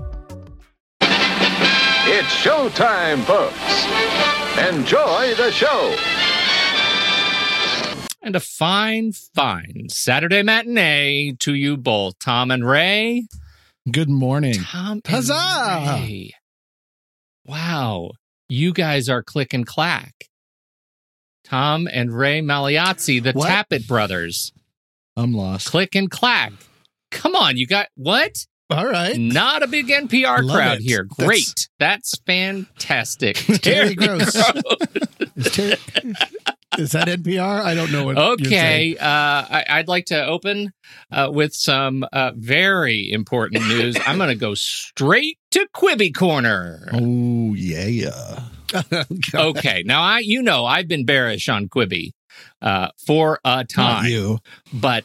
It's showtime, folks. Enjoy the show. And a fine, fine Saturday matinee to you both, Tom and Ray. Good morning. Tom and Huzzah! Ray. Wow. You guys are Click and Clack. Tom and Ray Magliozzi, the Tappet Brothers. I'm lost. Click and Clack. Come on, you got what? All right. Not a big NPR crowd here. Great. That's fantastic. Terry Gross. Is that NPR? I don't know what you're saying. Okay. I'd like to open with some very important news. I'm going to go straight to Quibi Corner. Oh, yeah. Okay. Now, I've been bearish on Quibi for a time. Not you. But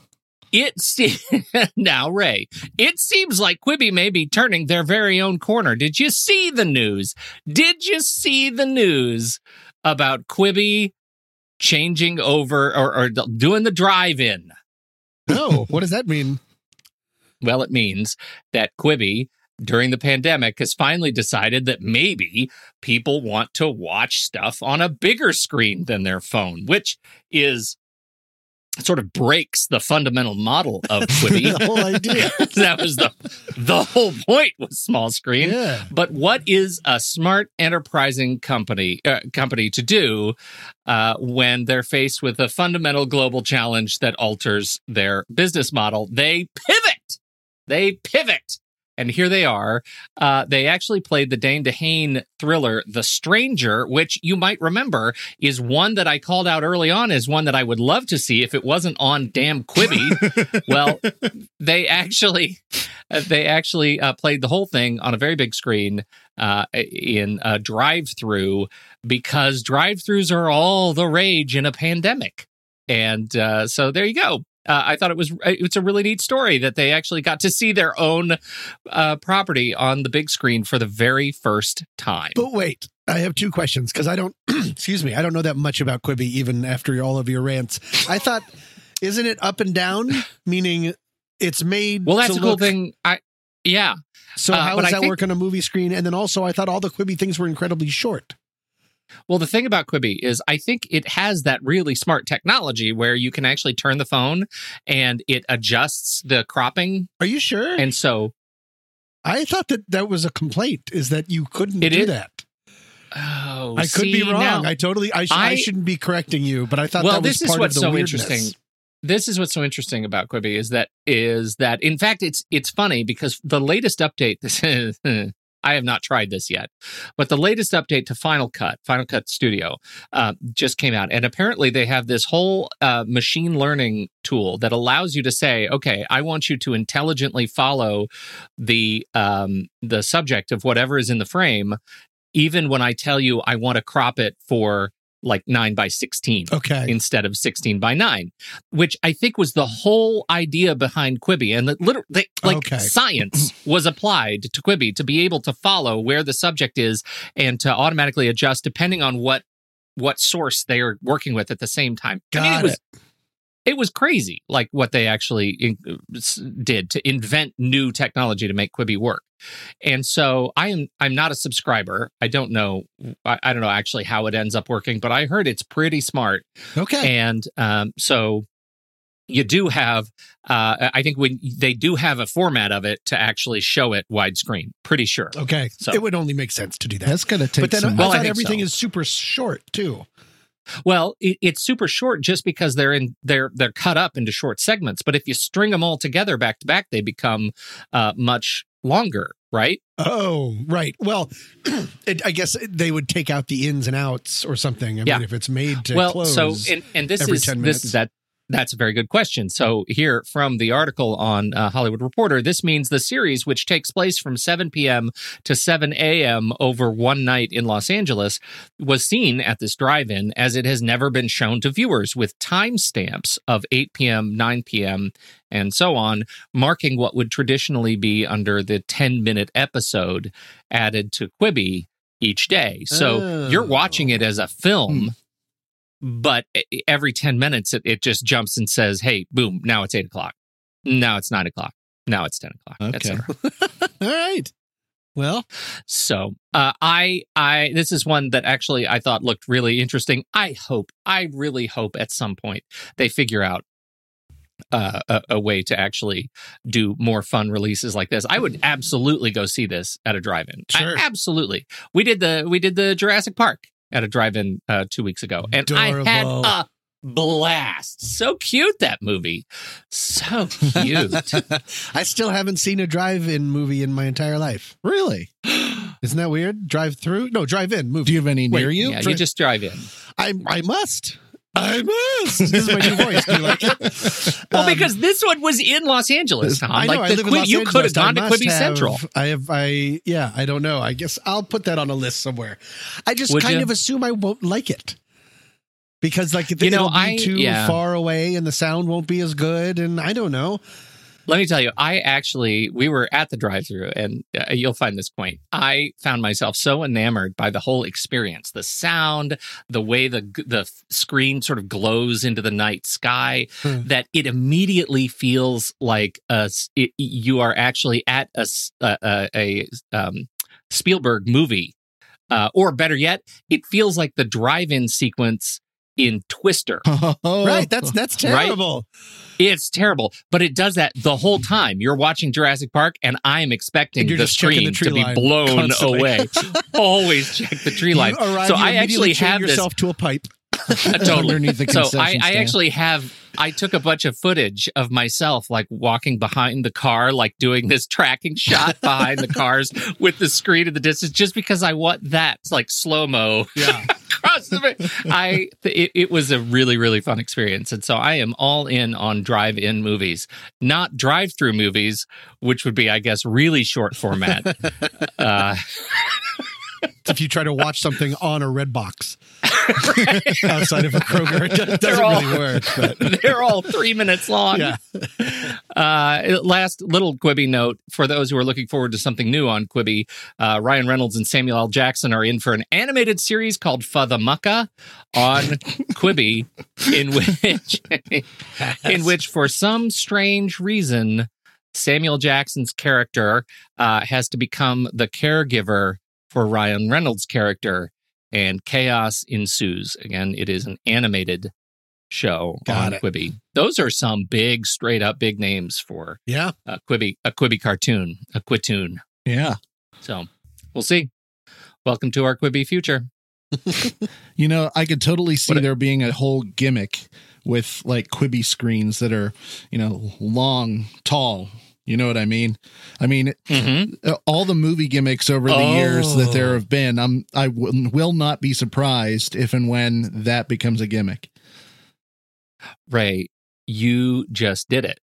now, Ray, it seems like Quibi may be turning their very own corner. Did you see the news? About Quibi changing over or doing the drive-in? No, what does that mean? Well, it means that Quibi, during the pandemic, has finally decided that maybe people want to watch stuff on a bigger screen than their phone, which is sort of breaks the fundamental model of Quibi. The whole idea. That was the whole point was small screen. Yeah. But what is a smart, enterprising company to do when they're faced with a fundamental global challenge that alters their business model? They pivot. And here they are. They actually played the Dane DeHaan thriller, The Stranger, which you might remember is one that I called out early on as one that I would love to see if it wasn't on damn Quibi. Well, they actually played the whole thing on a very big screen in a drive-thru, because drive-thrus are all the rage in a pandemic. And so there you go. I thought it's a really neat story that they actually got to see their own property on the big screen for the very first time. But wait, I have two questions, because I don't, I don't know that much about Quibi, even after all of your rants. I thought, isn't it up and down? Meaning it's made. Well, that's a cool thing. Yeah. So how does that work on a movie screen? And then also I thought all the Quibi things were incredibly short. Well, the thing about Quibi is I think it has that really smart technology where you can actually turn the phone and it adjusts the cropping. Are you sure? And so I thought that was a complaint, is that you couldn't do that. Oh, I could be wrong. Now, I shouldn't be correcting you, but I thought that was part of the weirdness. Well, this is what's so interesting. This is what's so interesting about Quibi is that in fact it's funny because the latest update I have not tried this yet, but the latest update to Final Cut Studio, just came out. And apparently they have this whole machine learning tool that allows you to say, okay, I want you to intelligently follow the subject of whatever is in the frame, even when I tell you I want to crop it for like 9 by 16, okay, instead of 16 by 9, which I think was the whole idea behind Quibi, and that literally, like, okay, science was applied to Quibi to be able to follow where the subject is and to automatically adjust depending on what source they are working with at the same time. It was crazy, like what they actually did to invent new technology to make Quibi work. And so I'm not a subscriber. I don't know actually how it ends up working, but I heard it's pretty smart. Okay, and so you do have. I think when they do have a format of it to actually show it widescreen, pretty sure. Okay, so it would only make sense to do that. That's gonna take. But then everything is super short too. Well, it's super short just because they're cut up into short segments. But if you string them all together back to back, they become much longer, right? Oh, right. Well, I guess they would take out the ins and outs or something. I mean, if it's made to close every 10 minutes. That's a very good question. So here from the article on Hollywood Reporter, this means the series, which takes place from 7 p.m. to 7 a.m. over one night in Los Angeles, was seen at this drive-in as it has never been shown to viewers, with timestamps of 8 p.m., 9 p.m., and so on, marking what would traditionally be under the 10-minute episode added to Quibi each day. So you're watching it as a film. But every 10 minutes, it just jumps and says, hey, boom, now it's 8 o'clock. Now it's 9 o'clock. Now it's 10 o'clock. Okay. All right. Well, so I this is one that actually I thought looked really interesting. I really hope at some point they figure out a way to actually do more fun releases like this. I would absolutely go see this at a drive-in. Sure. Absolutely. We did the Jurassic Park at a drive-in 2 weeks ago. And adorable. I had a blast. So cute, that movie. So cute. I still haven't seen a drive-in movie in my entire life. Really? Isn't that weird? Drive-through? No, drive-in movie. Do you have any near you? Yeah, you just drive in. I must. This is my new voice. Do you like it? Well, because this one was in Los Angeles, Tom. I know. Like you could have gone to Quibi Central. I don't know. I guess I'll put that on a list somewhere. I just kind of assume I won't like it because, like, it'll be too far away and the sound won't be as good. And I don't know. Let me tell you, we were at the drive-thru, and you'll find this quaint. I found myself so enamored by the whole experience, the sound, the way the screen sort of glows into the night sky, that it immediately feels like you are actually at a Spielberg movie, or better yet, it feels like the drive-in sequence in Twister. Oh, right, that's terrible. Right? It's terrible, but it does that the whole time. You're watching Jurassic Park, and I'm expecting the screen to be blown constantly. Away. Always check the tree line. So I actually have yourself to a pipe. Totally. So I actually have. I took a bunch of footage of myself like walking behind the car, like doing this tracking shot behind the cars with the screen in the distance, just because I want that like slow mo. Yeah. It was a really, really fun experience. And so I am all in on drive-in movies, not drive-through movies, which would be, I guess, really short format. If you try to watch something on a red box outside of a Kroger, it doesn't really work. But. They're all 3 minutes long. Yeah. Last little Quibi note, for those who are looking forward to something new on Quibi, Ryan Reynolds and Samuel L. Jackson are in for an animated series called Fathamucca on Quibi, in which for some strange reason, Samuel Jackson's character has to become the caregiver for Ryan Reynolds' character, and chaos ensues. Again, it is an animated show on Quibi. Those are some big, straight up big names for Quibi, a Quibi cartoon, a Quitoon. Yeah. So we'll see. Welcome to our Quibi future. You know, I could totally see there being a whole gimmick with like Quibi screens that are, you know, long, tall. You know what I mean? Mm-hmm. All the movie gimmicks over the years that there have been, I will not be surprised if and when that becomes a gimmick. Ray, you just did it.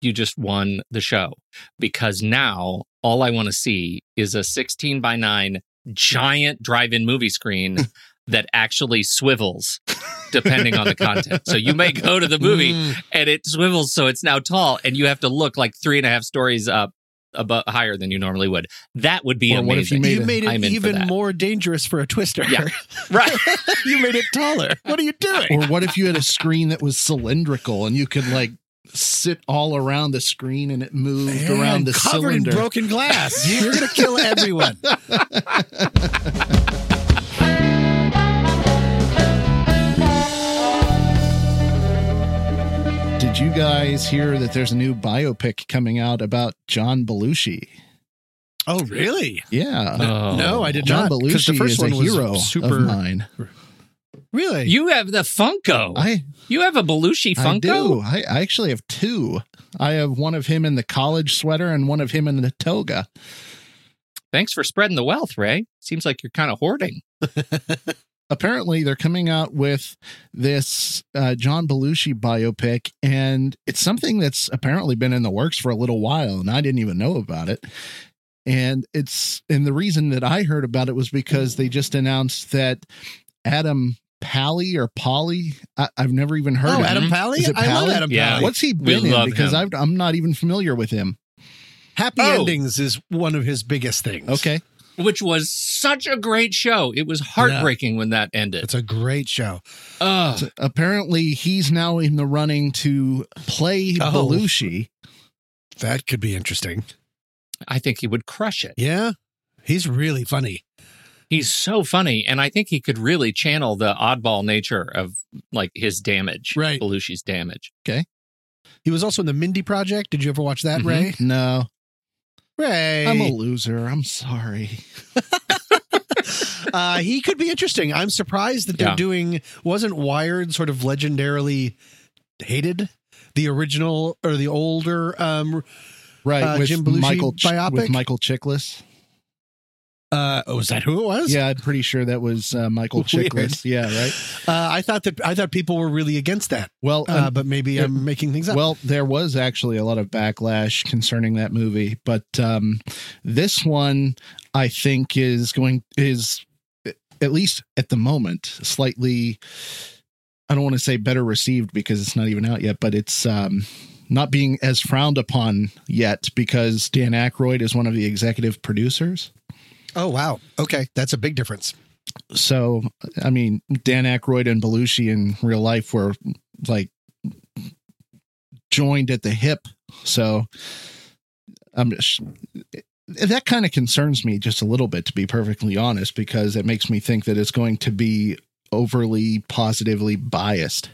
You just won the show. Because now all I want to see is a 16x9 giant drive-in movie screen that actually swivels depending on the content. So you may go to the movie and it swivels so it's now tall and you have to look like 3.5 stories up above, higher than you normally would. That would be amazing. What if you made it even more dangerous for a Twister? Yeah. Right. You made it taller. What are you doing? Or what if you had a screen that was cylindrical and you could like sit all around the screen and it moved around the cylinder. In broken glass. You're going to kill everyone. Did you guys hear that there's a new biopic coming out about John Belushi? Oh, really? Yeah. No, I did not. John Belushi the first is one a was hero super... of mine. Really? You have the Funko. You have a Belushi Funko? I do. I actually have two. I have one of him in the college sweater and one of him in the toga. Thanks for spreading the wealth, Ray. Seems like you're kind of hoarding. Apparently, they're coming out with this John Belushi biopic, and it's something that's apparently been in the works for a little while, and I didn't even know about it. And the reason that I heard about it was because they just announced that Adam Pally or Polly, I've never even heard of Adam Pally? Is it Pally? I love Adam Pally. What's he been in? Because I'm not even familiar with him. Happy Endings is one of his biggest things. Okay. Which was such a great show. It was heartbreaking when that ended. It's a great show. So apparently, he's now in the running to play Belushi. That could be interesting. I think he would crush it. Yeah? He's really funny. He's so funny. And I think he could really channel the oddball nature of like his damage. Right. Belushi's damage. Okay. He was also in the Mindy Project. Did you ever watch that, Ray? No. Ray. I'm a loser. I'm sorry. He could be interesting. I'm surprised that they're wasn't Wired sort of legendarily hated? The original or the older with Jim Belushi biopic? With Michael Chiklis. Was that who it was? Yeah, I'm pretty sure that was Michael Chiklis. Yeah, right. I thought people were really against that. Well, but maybe I'm making things up. Well, there was actually a lot of backlash concerning that movie, but this one I think is at least at the moment slightly. I don't want to say better received because it's not even out yet, but it's not being as frowned upon yet because Dan Aykroyd is one of the executive producers. Oh, wow. Okay. That's a big difference. So, I mean, Dan Aykroyd and Belushi in real life were like joined at the hip. So that kind of concerns me just a little bit, to be perfectly honest, because it makes me think that it's going to be overly positively biased.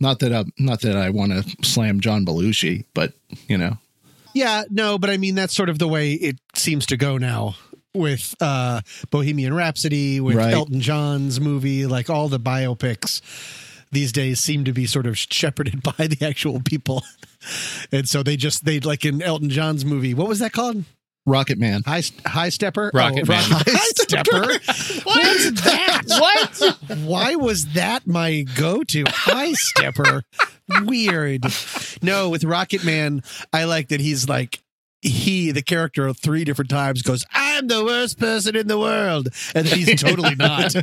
Not that I want to slam John Belushi, but, you know. Yeah, no, but I mean, that's sort of the way it seems to go now with Bohemian Rhapsody, with right. Elton John's movie, like all the biopics these days seem to be sort of shepherded by the actual people. And so they like in Elton John's movie, what was that called? Rocket Man. High Stepper? Rocket Man. High Stepper? What's that? What? Why was that my go-to? High Stepper? Weird. No, with Rocket Man, I like that he's like, the character three different times goes, I'm the worst person in the world. And he's totally not.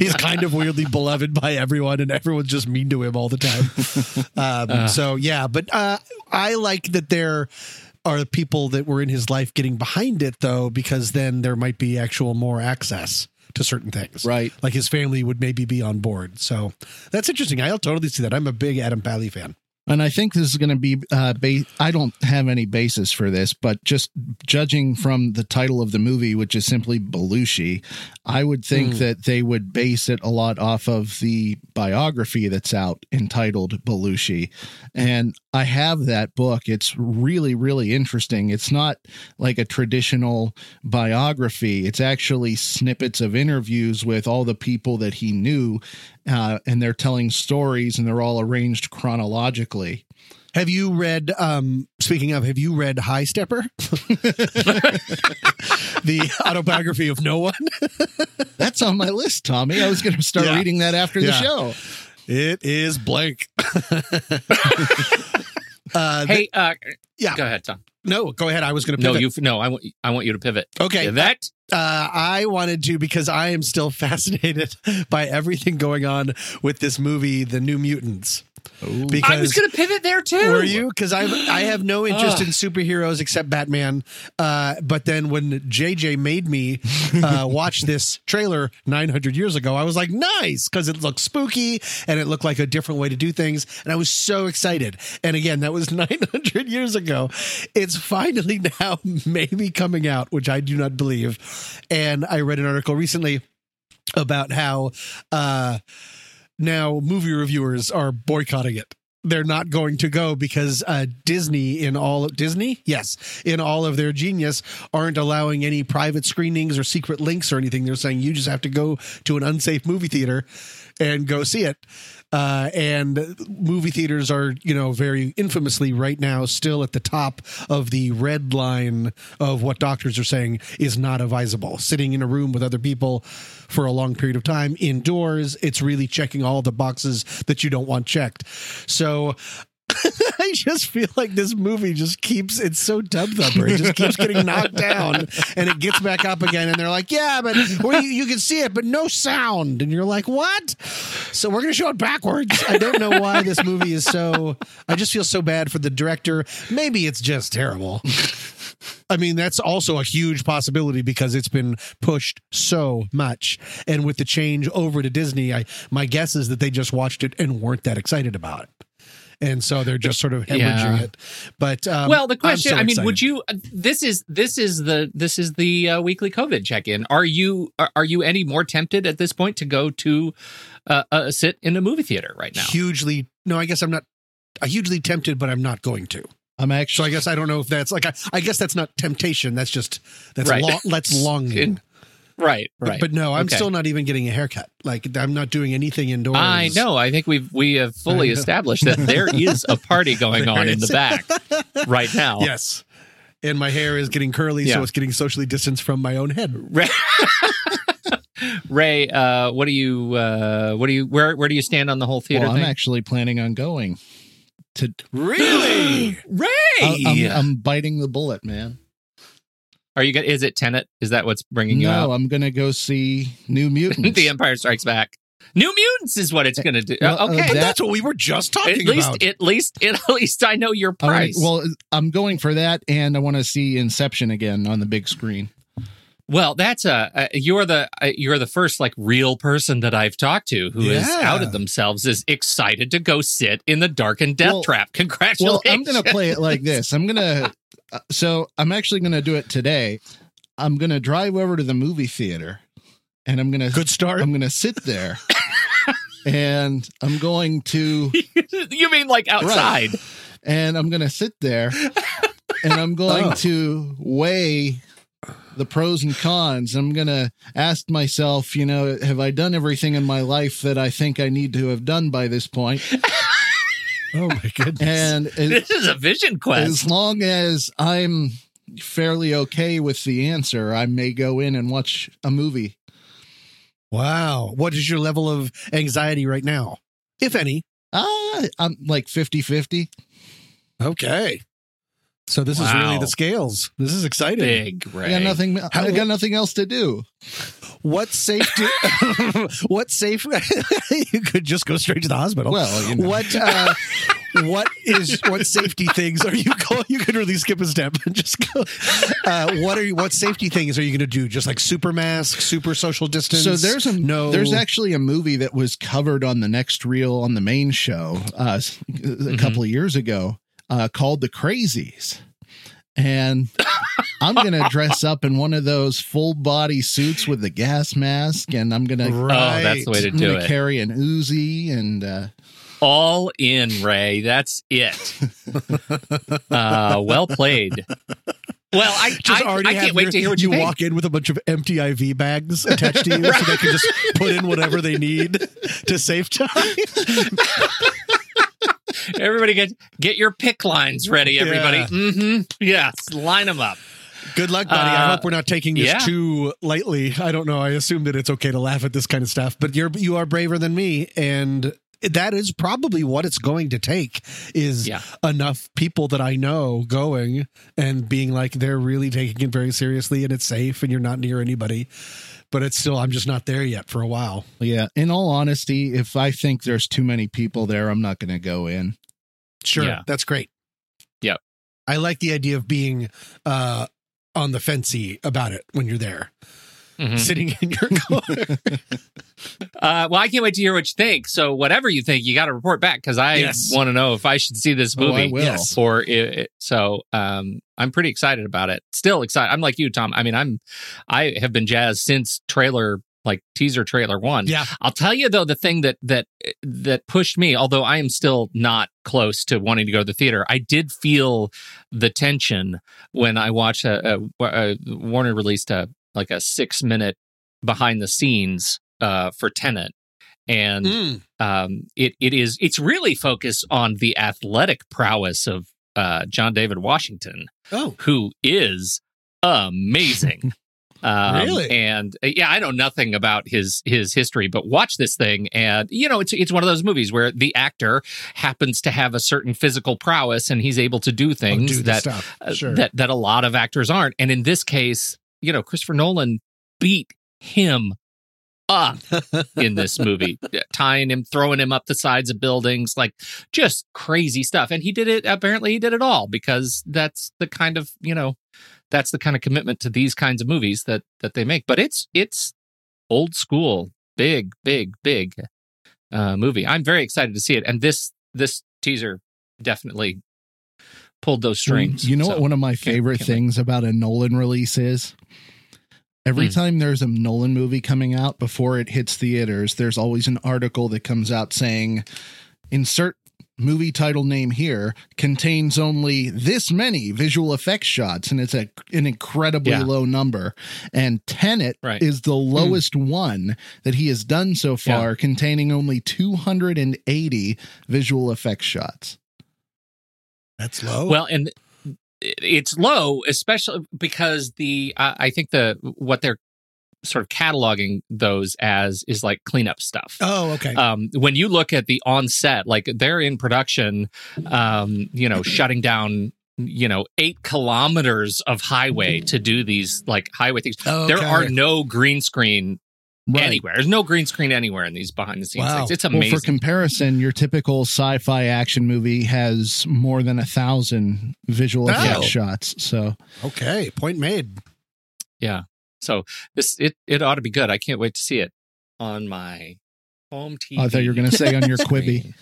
He's kind of weirdly beloved by everyone, and everyone's just mean to him all the time. So, yeah, but I like that there are people that were in his life getting behind it, though, because then there might be actual more access to certain things. Right. Like his family would maybe be on board. So that's interesting. I'll totally see that. I'm a big Adam Pally fan. And I think this is going to be, I don't have any basis for this, but just judging from the title of the movie, which is simply Belushi, I would think that they would base it a lot off of the biography that's out entitled Belushi. And I have that book. It's really, really interesting. It's not like a traditional biography. It's actually snippets of interviews with all the people that he knew. And they're telling stories, and they're all arranged chronologically. Have you read, speaking of, have you read High Stepper? The autobiography of no one? That's on my list, Tommy. I was going to start reading that after the show. It is blank. Go ahead, Tom. No, go ahead. I was going to pivot. I want you to pivot. Okay. Pivot. I wanted to, because I am still fascinated by everything going on with this movie, The New Mutants. Ooh. Because I was going to pivot there too. Were you? Because I have no interest in superheroes except Batman. But then when JJ made me watch this trailer 900 years ago, I was like, nice, because it looked spooky and it looked like a different way to do things, and I was so excited. And again, that was 900 years ago. It's finally now maybe coming out, which I do not believe. And I read an article recently about how now movie reviewers are boycotting it. They're not going to go because Disney in all of their genius aren't allowing any private screenings or secret links or anything. They're saying you just have to go to an unsafe movie theater and go see it. And movie theaters are, very infamously right now still at the top of the red line of what doctors are saying is not advisable. Sitting in a room with other people for a long period of time indoors, it's really checking all the boxes that you don't want checked. So I just feel like this movie just keeps, it's so dumb thumper. It just keeps getting knocked down and it gets back up again. And they're like, yeah, but you can see it, but no sound. And you're like, what? So we're going to show it backwards. I don't know why this movie is so, I just feel so bad for the director. Maybe it's just terrible. I mean, that's also a huge possibility because it's been pushed so much. And with the change over to Disney, my guess is that they just watched it and weren't that excited about it. And so they're just sort of hemorrhaging it. But the question, would you? This is the weekly COVID check-in. Are you any more tempted at this point to go to sit in a movie theater right now? Hugely. No, I guess I'm not. Hugely tempted, but I'm not going to. I'm actually. So I guess I don't know if that's like. I guess that's not temptation. That's just that's longing. Right, right. But no, I'm still not even getting a haircut. Like, I'm not doing anything indoors. I know. I think we have fully established that there is a party going on in the back right now. Yes. And my hair is getting curly, so it's getting socially distanced from my own head. Ray, where do you stand on the whole theater thing? I'm actually planning on going. Really? Ray! I'm biting the bullet, man. Is it Tenet? Is that what's bringing you out? No, I'm going to go see New Mutants. The Empire Strikes Back. New Mutants is what it's going to do. Well, okay. That's what we were just talking about. At least I know your price. Right, well, I'm going for that, and I want to see Inception again on the big screen. Well, that's you're the first like real person that I've talked to who has outed themselves as excited to go sit in the Darkened Death Trap. Congratulations! Well, I'm going to play it like this. So I'm actually going to do it today. I'm going to drive over to the movie theater, and I'm going to sit there. and I'm going to... You mean like outside? Right. And I'm going to sit there and I'm going to weigh the pros and cons. I'm going to ask myself, you know, have I done everything in my life that I think I need to have done by this point? Oh, my goodness. And this is a vision quest. As long as I'm fairly okay with the answer, I may go in and watch a movie. Wow. What is your level of anxiety right now, if any? I'm like 50-50. Okay. So this is really the scales. This is exciting. Big, right? I got nothing else to do. What's safe? You could just go straight to the hospital. Well, you know. What safety things are you going? You could really skip a step and just go. What safety things are you going to do? Just like super mask, super social distance. So there's actually a movie that was covered on The Next Reel on the main show a couple of years ago. Called The Crazies. And I'm going to dress up in one of those full body suits with the gas mask. And I'm going to that's the way to do it. Carry an Uzi and all in, Ray. That's it. Well played. Well, I can't wait to hear what you think. Walk in with a bunch of empty IV bags attached to you right. So they can just put in whatever they need to save time. Everybody get your pick lines ready, everybody. Yeah. Mm-hmm. Yes, line them up. Good luck, buddy. I hope we're not taking this too lightly. I don't know. I assume that it's okay to laugh at this kind of stuff, but you are braver than me, and that is probably what it's going to take is enough people that I know going and being like, they're really taking it very seriously, and it's safe, and you're not near anybody. But it's still, I'm just not there yet for a while. Yeah. In all honesty, if I think there's too many people there, I'm not going to go in. Sure. Yeah. That's great. Yeah. I like the idea of being on the fencey about it when you're there. Mm-hmm. Sitting in your car. Well, I can't wait to hear what you think. So whatever you think, you got to report back because I want to know if I should see this movie. I will. Yes. Or I'm pretty excited about it. Still excited. I'm like you, Tom. I mean, I have been jazzed since teaser trailer one. Yeah. I'll tell you though, the thing that pushed me, although I am still not close to wanting to go to the theater, I did feel the tension when I watched Warner released a 6-minute behind the scenes for Tenet. And it's really focused on the athletic prowess of John David Washington, who is amazing. Really? And I know nothing about his history, but watch this thing. And, you know, it's one of those movies where the actor happens to have a certain physical prowess and he's able to do things that a lot of actors aren't. And in this case, you know, Christopher Nolan beat him up in this movie, tying him, throwing him up the sides of buildings, like just crazy stuff. And he did it. Apparently he did it all because that's the kind of commitment to these kinds of movies that they make. But it's old school, big movie. I'm very excited to see it. And this teaser definitely pulled those strings. You know what one of my favorite things about a Nolan release is? Every time there's a Nolan movie coming out, before it hits theaters, there's always an article that comes out saying, insert movie title name here, contains only this many visual effects shots, and it's an incredibly low number. And Tenet is the lowest one that he has done so far, containing only 280 visual effects shots. That's low. Well, and it's low, especially because I think what they're sort of cataloging those as is like cleanup stuff. Oh, okay. When you look at the on-set, like they're in production, shutting down, 8 kilometers of highway to do these like highway things. Okay. There are no green screen. Right. Anywhere. There's no green screen anywhere in these behind the scenes things. It's amazing. Well, for comparison, your typical sci-fi action movie has more than 1,000 visual effect shots. So okay, point made. Yeah. So this it ought to be good. I can't wait to see it on my home TV. I thought you were going to say on your Quibi.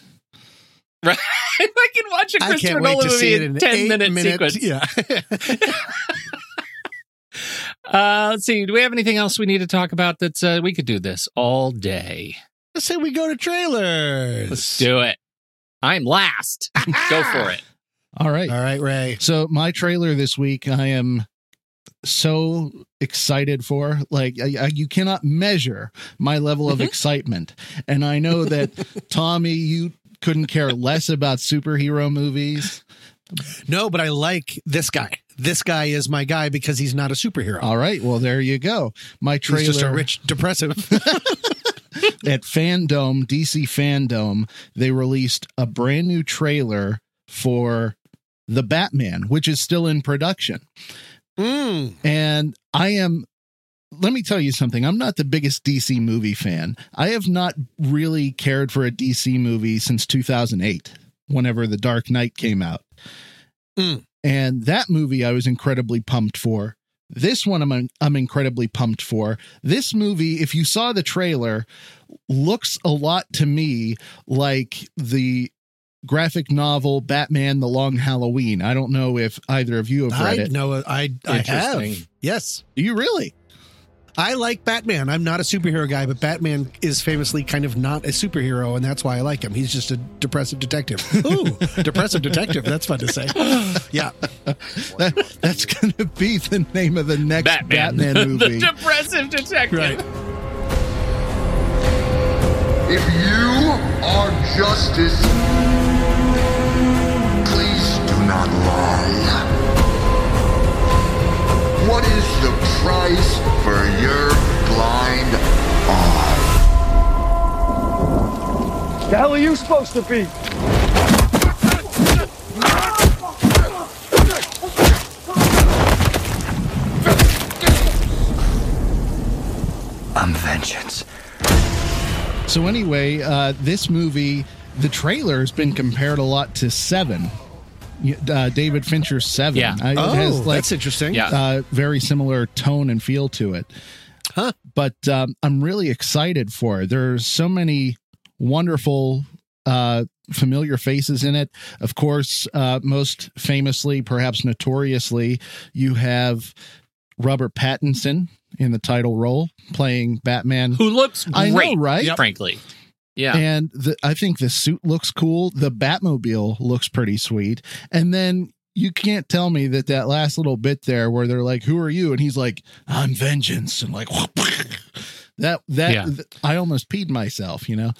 Right. I can watch a Christopher Nolan movie in a 10-minute sequence. Yeah. Let's see. Do we have anything else we need to talk about? That's we could do this all day. Let's say we go to trailers. Let's do it. I'm last. Go for it. All right. All right, Ray. So my trailer this week, I am so excited for, like, you cannot measure my level of excitement. And I know that, Tommy, you couldn't care less about superhero movies. No, but I like this guy. This guy is my guy because he's not a superhero. All right. Well, there you go. My trailer. He's just a rich depressive. At Fandome, DC Fandome, they released a brand new trailer for The Batman, which is still in production. And let me tell you something. I'm not the biggest DC movie fan. I have not really cared for a DC movie since 2008, whenever The Dark Knight came out. And that movie I was incredibly pumped for. This one I'm incredibly pumped for. This movie, if you saw the trailer, looks a lot to me like the graphic novel Batman: The Long Halloween. I don't know if either of you have read it. No, I have. Yes. Do you really? I like Batman. I'm not a superhero guy, but Batman is famously kind of not a superhero, and that's why I like him. He's just a depressive detective. Ooh, depressive detective. That's fun to say. Yeah. That's going to be the name of the next Batman movie. The Depressive Detective. Right. If you are justice, please do not lie. What is the price for your blind eye? The hell are you supposed to be? I'm vengeance. So anyway, this movie, the trailer has been compared a lot to Seven. David Fincher's Seven. Yeah. It has, like, that's interesting. Very similar tone and feel to it. Huh. But I'm really excited for it. There's so many wonderful familiar faces in it. Of course, most famously, perhaps notoriously, you have Robert Pattinson in the title role playing Batman. Who looks great, right? Yep. Frankly. Yeah. And I think the suit looks cool. The Batmobile looks pretty sweet. And then you can't tell me that last little bit there where they're like, who are you? And he's like, I'm vengeance. And like, I almost peed myself, you know?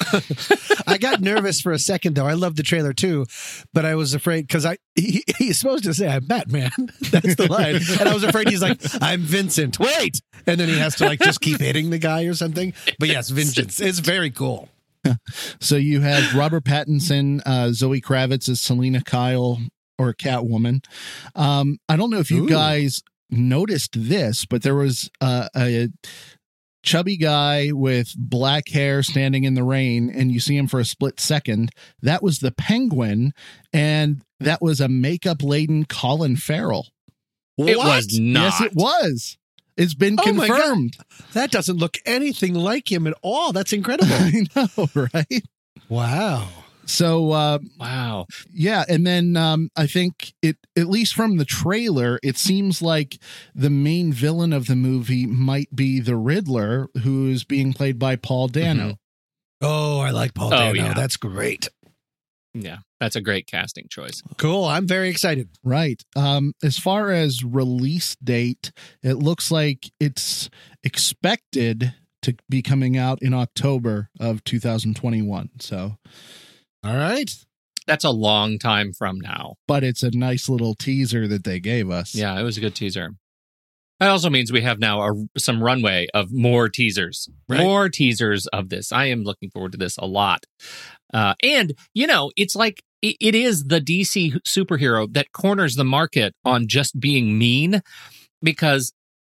I got nervous for a second, though. I loved the trailer, too. But I was afraid because he's supposed to say, I'm Batman. That's the line. And I was afraid he's like, I'm Vincent. Wait. And then he has to, like, just keep hitting the guy or something. But yes, vengeance. It's very cool. So you have Robert Pattinson, Zoe Kravitz as Selena Kyle or Catwoman. I don't know if you guys noticed this, but there was a chubby guy with black hair standing in the rain, and you see him for a split second. That was the Penguin, and that was a makeup-laden Colin Farrell. It was not. Yes, it was. It's been confirmed. That doesn't look anything like him at all. That's incredible. I know, right? Wow. So, wow. Yeah. And then I think at least from the trailer, it seems like the main villain of the movie might be the Riddler, who's being played by Paul Dano. Mm-hmm. Oh, I like Paul Dano. Yeah. That's great. Yeah, that's a great casting choice. Cool. I'm very excited. Right. As far as release date, it looks like it's expected to be coming out in October of 2021. So, all right. That's a long time from now. But it's a nice little teaser that they gave us. Yeah, it was a good teaser. That also means we have now some runway of more teasers. Right. More teasers of this. I am looking forward to this a lot. And, you know, it's like it is the DC superhero that corners the market on just being mean, because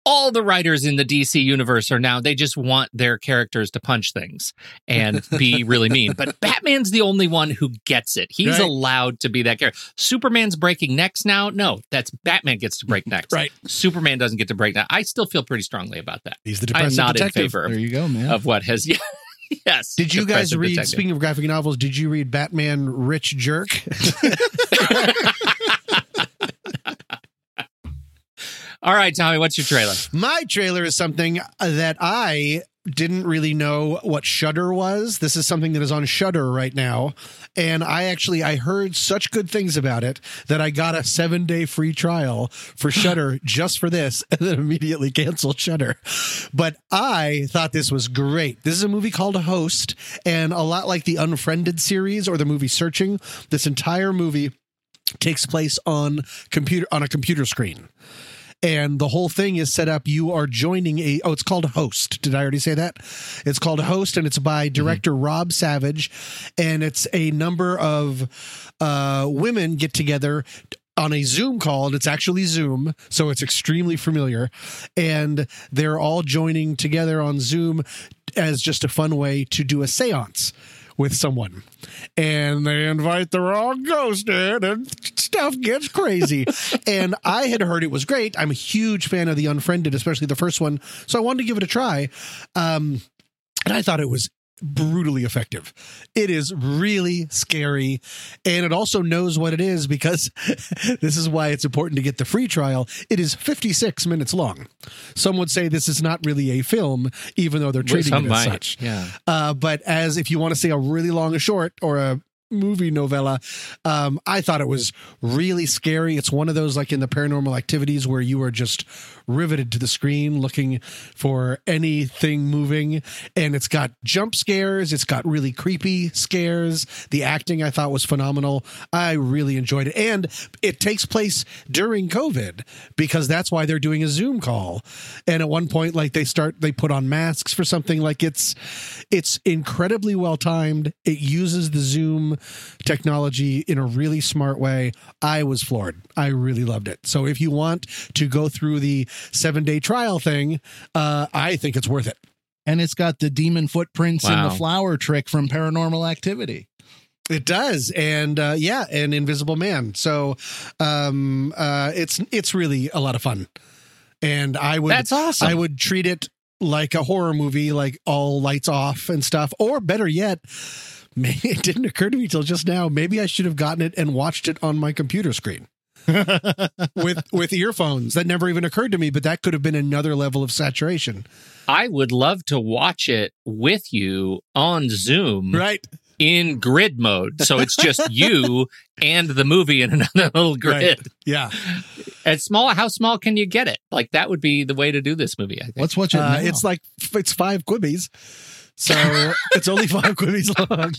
all the writers in the DC universe are now, they just want their characters to punch things and be really mean. But Batman's the only one who gets it. He's allowed to be that character. Superman's breaking necks now. No, that's Batman gets to break necks. Right. Superman doesn't get to break necks. I still feel pretty strongly about that. He's the depressive detective. I'm not in favor of what has... Yes. Did you guys read, speaking of graphic novels, did you read Batman Rich Jerk? All right, Tommy, what's your trailer? My trailer is something that I didn't really know what Shudder was. This is something that is on Shudder right now. And I heard such good things about it that I got a 7-day free trial for Shudder just for this, and then immediately canceled Shudder. But I thought this was great. This is a movie called Host, and a lot like the Unfriended series or the movie Searching, this entire movie takes place on a computer screen. And the whole thing is set up. You are joining it's called Host. Did I already say that? It's called Host, and it's by director Rob Savage. And it's a number of women get together on a Zoom call, and it's actually Zoom, so it's extremely familiar. And they're all joining together on Zoom as just a fun way to do a seance with someone, and they invite the wrong ghost in, and stuff gets crazy. And I had heard it was great. I'm a huge fan of The Unfriended, especially the first one, so I wanted to give it a try. And I thought it was brutally effective. It is really scary, and it also knows what it is, because this is why it's important to get the free trial. It is 56 minutes long. Some would say this is not really a film, even though they're treating it as such. Yeah. But as if you want to see a really long or short or a movie novella, I thought it was really scary. It's one of those, like in the Paranormal Activities, where you are just riveted to the screen looking for anything moving. And it's got jump scares, it's got really creepy scares. The acting I thought was phenomenal. I really enjoyed it. And it takes place during COVID, because that's why they're doing a Zoom call. And at one point, like they put on masks for something. Like it's incredibly well timed. It uses the Zoom technology in a really smart way. I was floored. I really loved it. So if you want to go through the 7-day trial thing, I think it's worth it. And it's got the demon footprints and the flower trick from Paranormal Activity. It does. And and Invisible Man. So it's really a lot of fun. And that's awesome. I would treat it like a horror movie, like all lights off and stuff, or better yet, maybe it didn't occur to me till just now. Maybe I should have gotten it and watched it on my computer screen with earphones. That never even occurred to me, but that could have been another level of saturation. I would love to watch it with you on Zoom. Right. In grid mode. So it's just you and the movie in another little grid. Right. Yeah. How small can you get it? Like, that would be the way to do this movie, I think. Let's watch it now. It's like, it's 5 Quibbies. So it's only 5 Quibbies long.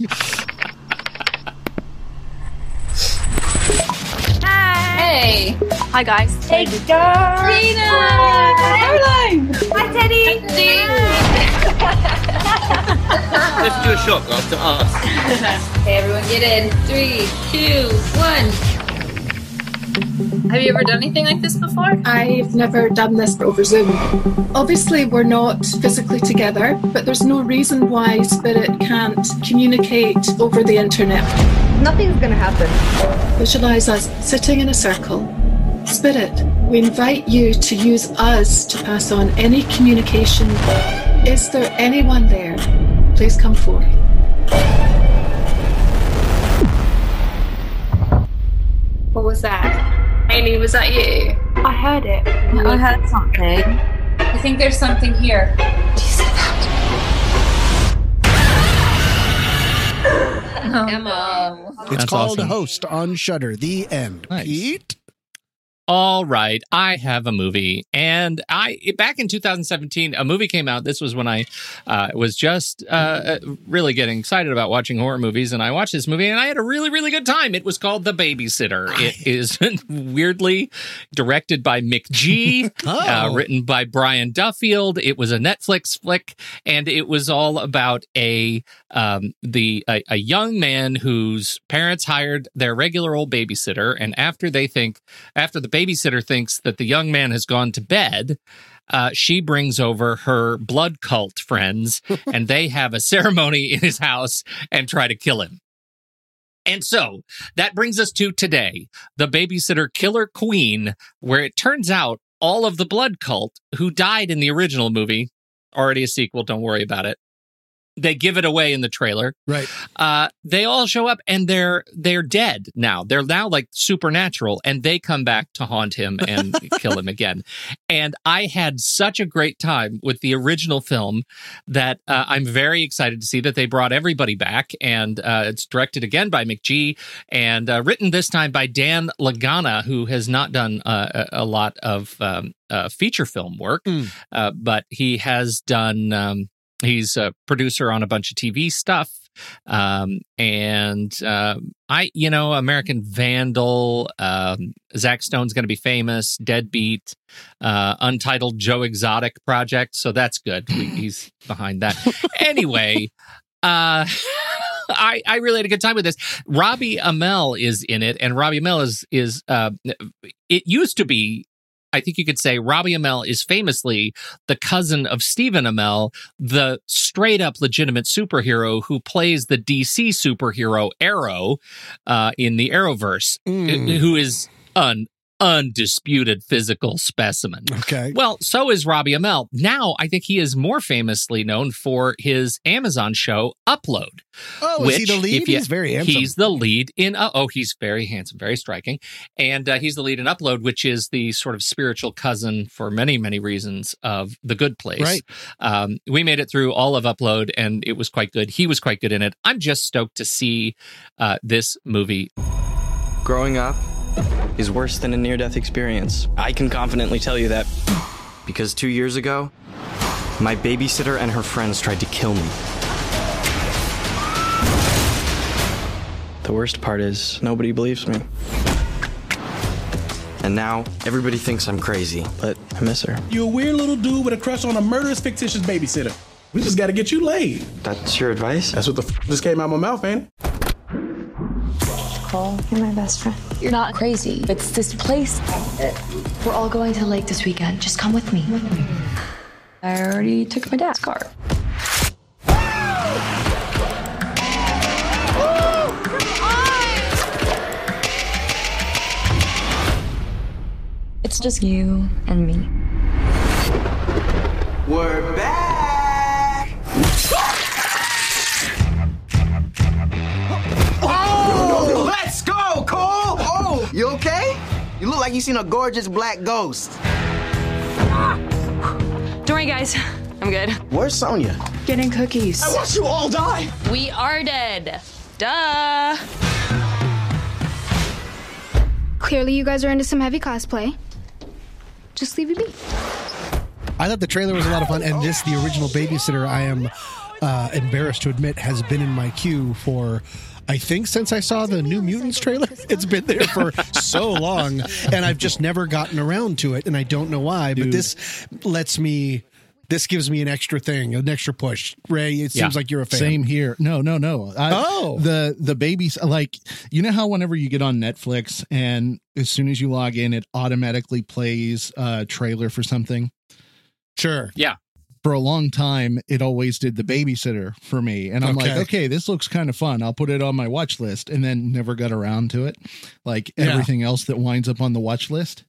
Hey. Hi, guys. Hey, Star. Rena. Caroline. Hi, Teddy. Let's do a shot after us. Hey, everyone, get in. 3, 2, 1. Have you ever done anything like this before? I've never done this over Zoom. Obviously, we're not physically together, but there's no reason why spirit can't communicate over the internet. Nothing's going to happen. Visualise us sitting in a circle. Spirit, we invite you to use us to pass on any communication. Is there anyone there? Please come forward. What was that? Amy, was that you? I heard it. I heard something. I think there's something here. Did you see that? Emma. It's called awesome. Host on Shudder. The end. Nice. Pete? All right. I have a movie. And back in 2017, a movie came out. This was when I was just really getting excited about watching horror movies. And I watched this movie, and I had a really, really good time. It was called The Babysitter. It is weirdly directed by McG, written by Brian Duffield. It was a Netflix flick, and it was all about a young man whose parents hired their regular old babysitter. And after the babysitter thinks that the young man has gone to bed, she brings over her blood cult friends, and they have a ceremony in his house and try to kill him. And so that brings us to today, The Babysitter Killer Queen, where it turns out all of the blood cult who died in the original movie, already a sequel, don't worry about it, They give it away in the trailer. Right. They all show up and they're dead now. They're now like supernatural, and they come back to haunt him and kill him again. And I had such a great time with the original film that I'm very excited to see that they brought everybody back. And it's directed again by McG and written this time by Dan Lagana, who has not done a lot of feature film work, but he has done... he's a producer on a bunch of TV stuff, and American Vandal, Zack Stone's going to be famous, Deadbeat, Untitled Joe Exotic Project, so that's good. He's behind that. Anyway, I really had a good time with this. Robbie Amell is in it, and Robbie Amell is it used to be, I think you could say Robbie Amell is famously the cousin of Stephen Amell, the straight-up legitimate superhero who plays the DC superhero Arrow in the Arrowverse, who is an undisputed physical specimen. Okay. Well, so is Robbie Amell. Now, I think he is more famously known for his Amazon show, Upload. Oh, which, is he the lead? He's very handsome. He's the lead in... he's very handsome, very striking. And he's the lead in Upload, which is the sort of spiritual cousin for many, many reasons of The Good Place. Right. We made it through all of Upload, and it was quite good. He was quite good in it. I'm just stoked to see this movie. Growing up is worse than a near-death experience. I can confidently tell you that because 2 years ago, my babysitter and her friends tried to kill me. The worst part is nobody believes me. And now everybody thinks I'm crazy, but I miss her. You're a weird little dude with a crush on a murderous, fictitious babysitter. We just gotta get you laid. That's your advice? That's what the just came out of my mouth, ain't it? Cole, you're my best friend. You're not crazy. It's this place. We're all going to the lake this weekend. Just come with me. I already took my dad's car. It's just you and me. We're back! Let's go, Cole! Oh, you okay? You look like you seen a gorgeous black ghost. Don't worry, guys. I'm good. Where's Sonia? Getting cookies. I watched you all die! We are dead. Duh! Clearly you guys are into some heavy cosplay. Just leave it be. I thought the trailer was a lot of fun, and this, the original babysitter, I am embarrassed to admit, has been in my queue for... I think since I saw the New Mutants trailer, it's been there for so long, and I've just never gotten around to it, and I don't know why, but this gives me an extra thing, an extra push. Ray, it seems like you're a fan. Same here. No. The babies, like, you know how whenever you get on Netflix, and as soon as you log in, it automatically plays a trailer for something? Sure. Yeah. For a long time, it always did the babysitter for me. And I'm like, okay, this looks kind of fun. I'll put it on my watch list, and then never got around to it. Like everything else that winds up on the watch list.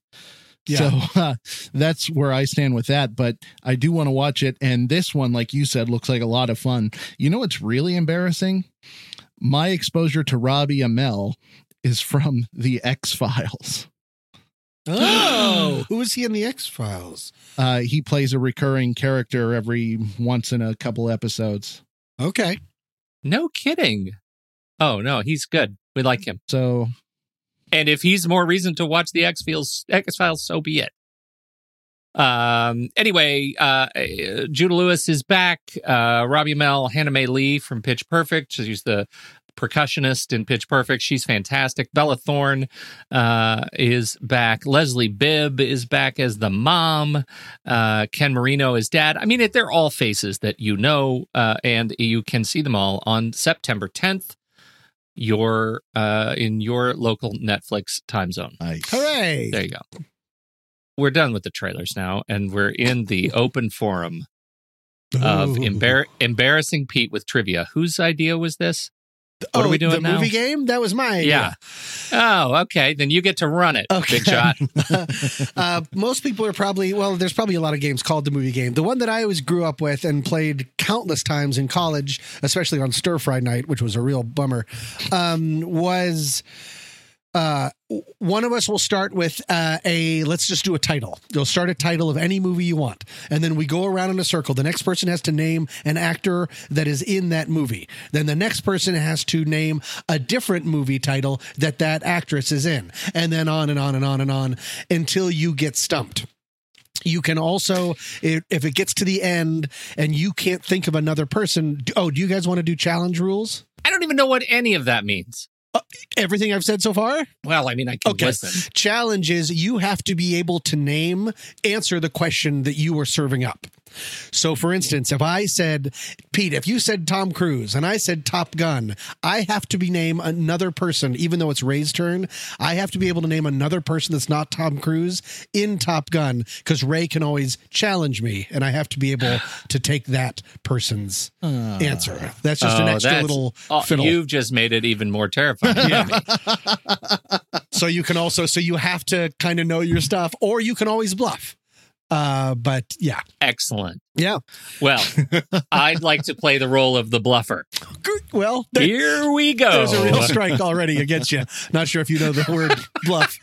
Yeah. So that's where I stand with that. But I do want to watch it. And this one, like you said, looks like a lot of fun. You know what's really embarrassing? My exposure to Robbie Amell is from The X-Files. Oh, who is he in The X-Files? He plays a recurring character every once in a couple episodes. Okay. No kidding. Oh, no, he's good. We like him. So, and if he's more reason to watch The X-Files, so be it. Anyway, Judah Lewis is back. Robbie Amell, Hannah Mae Lee from Pitch Perfect. She's the percussionist in Pitch Perfect. She's fantastic. Bella Thorne is back. Leslie Bibb is back as the mom. Ken Marino is dad. I mean, they're all faces that you know, and you can see them all on September 10th in your local Netflix time zone. Nice. Hooray! There you go. We're done with the trailers now, and we're in the open forum of embarrassing Pete with trivia. Whose idea was this? What are we doing now? The movie game? That was my idea. Yeah. Oh, okay. Then you get to run it, okay. Big shot. Most people are probably, well, there's probably a lot of games called the movie game. The one that I always grew up with and played countless times in college, especially on stir-fry night, which was a real bummer, was... one of us will start with let's just do a title. You'll start a title of any movie you want. And then we go around in a circle. The next person has to name an actor that is in that movie. Then the next person has to name a different movie title that actress is in. And then on and on and on and on until you get stumped. You can also, if it gets to the end and you can't think of another person. Oh, do you guys want to do challenge rules? I don't even know what any of that means. Everything I've said so far? Well, I mean, I can listen. Challenge is you have to be able to answer the question that you were serving up. So, for instance, if I said, Pete, if you said Tom Cruise and I said Top Gun, I have to name another person, even though it's Ray's turn. I have to be able to name another person that's not Tom Cruise in Top Gun because Ray can always challenge me and I have to be able to take that person's answer. That's just an extra little fiddle. You've just made it even more terrifying. Yeah. So you can also, you have to kind of know your stuff or you can always bluff. But yeah. Excellent. Yeah. Well, I'd like to play the role of the bluffer. Well, here we go. There's a real strike already against you. Not sure if you know the word bluff.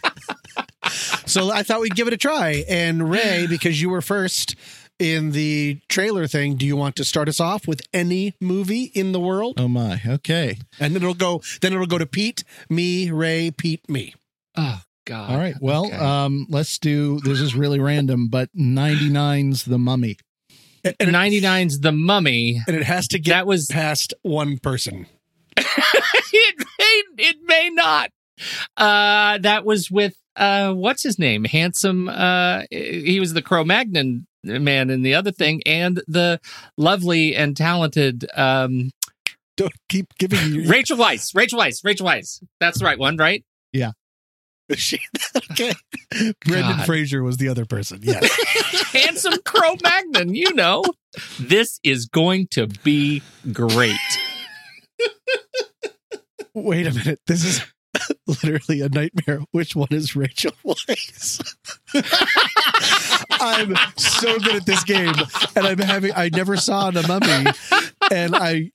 So I thought we'd give it a try. And Ray, because you were first in the trailer thing, do you want to start us off with any movie in the world? Oh my. Okay. And then it'll go to Pete, me, Ray, Pete, me. Oh. God. All right. Well, okay. Let's do, this is really random, but 99's The Mummy. And 99's The Mummy. And it has to get past one person. It may not. That was with, what's his name? Handsome. He was the Cro-Magnon man in the other thing and the lovely and talented, don't keep giving you. Rachel Weisz. That's the right one, right? Yeah. Okay. Brendan Fraser was the other person. Yes. Handsome Cro-Magnon, you know. This is going to be great. Wait a minute. This is literally a nightmare. Which one is Rachel Weisz? I'm so good at this game. And I never saw The Mummy. And I'm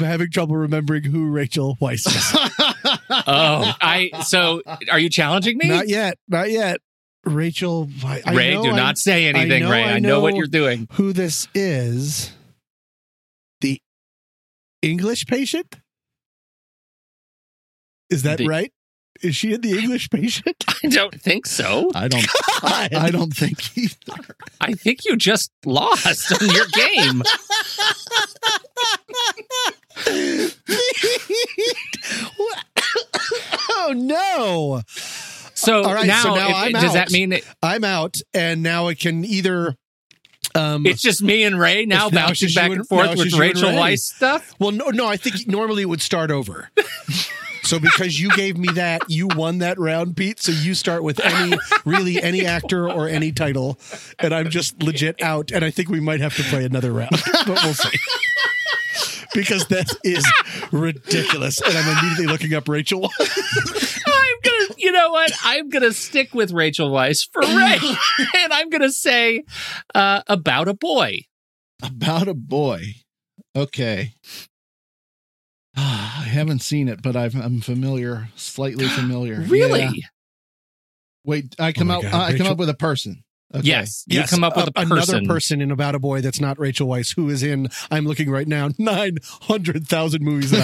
having trouble remembering who Rachel Weisz is. So are you challenging me? Not yet. Rachel Weisz. Ray, do not say anything, Ray. I know what you're doing. Who this is? The English Patient? Is that right? Is she in The English Patient? I don't think so. I don't think either. I think you just lost on your game. Oh no. So, all right, now I'm out. Does that mean I'm out and now it can either it's just me and Ray now bouncing back and forth with Rachel Weisz stuff? Well, no, I think normally it would start over. So because you gave me that, you won that round, Pete. So you start with any actor or any title. And I'm just legit out. And I think we might have to play another round. But we'll see. Because that is ridiculous. And I'm immediately looking up Rachel. You know what? I'm going to stick with Rachel Weisz for Ray. And I'm going to say About a Boy. About a Boy. Okay. I haven't seen it, but I'm familiar, slightly familiar. Really? Yeah. Wait, I come up with a person. Okay. Yes, you come up with a person. Another person in About a Boy that's not Rachel Weisz, who is in, I'm looking right now, 900,000 movies that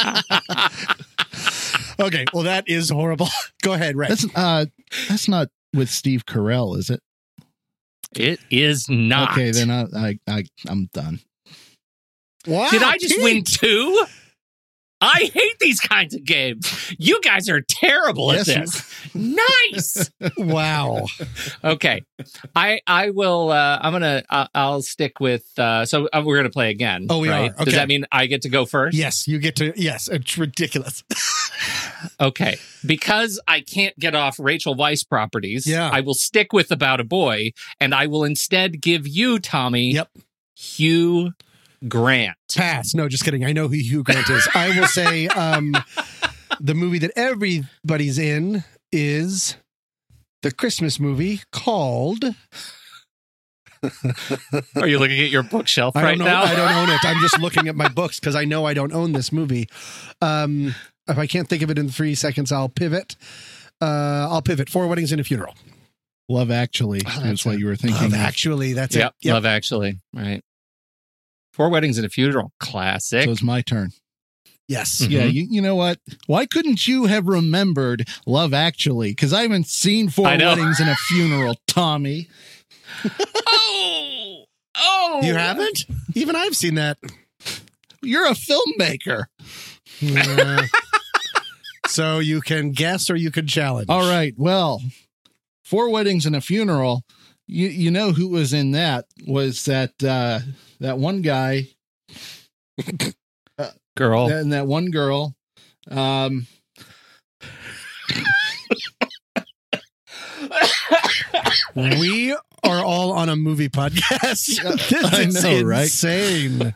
I've seen. Okay, well, that is horrible. Go ahead, Ray. That's not with Steve Carell, is it? It is not. Okay, then I'm done. Wow, did I just win two? I hate these kinds of games. You guys are terrible at this. Nice. Wow. Okay. I will, I'll stick with, so we're going to play again. Oh, we are. Okay. Does that mean I get to go first? Yes, you get to. Yes, it's ridiculous. Okay. Because I can't get off Rachel Weisz properties, I will stick with About a Boy, and I will instead give you, Tommy, Hugh Grant. Tass. No, just kidding. I know who Hugh Grant is. I will say the movie that everybody's in is the Christmas movie called... Are you looking at your bookshelf right now? I don't own it. I'm just looking at my books because I know I don't own this movie. If I can't think of it in 3 seconds, I'll pivot. Four Weddings and a Funeral. Love Actually. Oh, that's what you were thinking. Love Actually. That's it. Yep. Love Actually. Right. Four Weddings and a Funeral. Classic. So it's my turn. Yes. Mm-hmm. Yeah. You know what? Why couldn't you have remembered Love Actually? Because I haven't seen Four Weddings and a Funeral, Tommy. Oh! You haven't? Even I've seen that. You're a filmmaker. So you can guess or you can challenge. All right. Well, Four Weddings and a Funeral. You know who was in that? Was that one guy? Girl. And that one girl. We are all on a movie podcast. This is insane.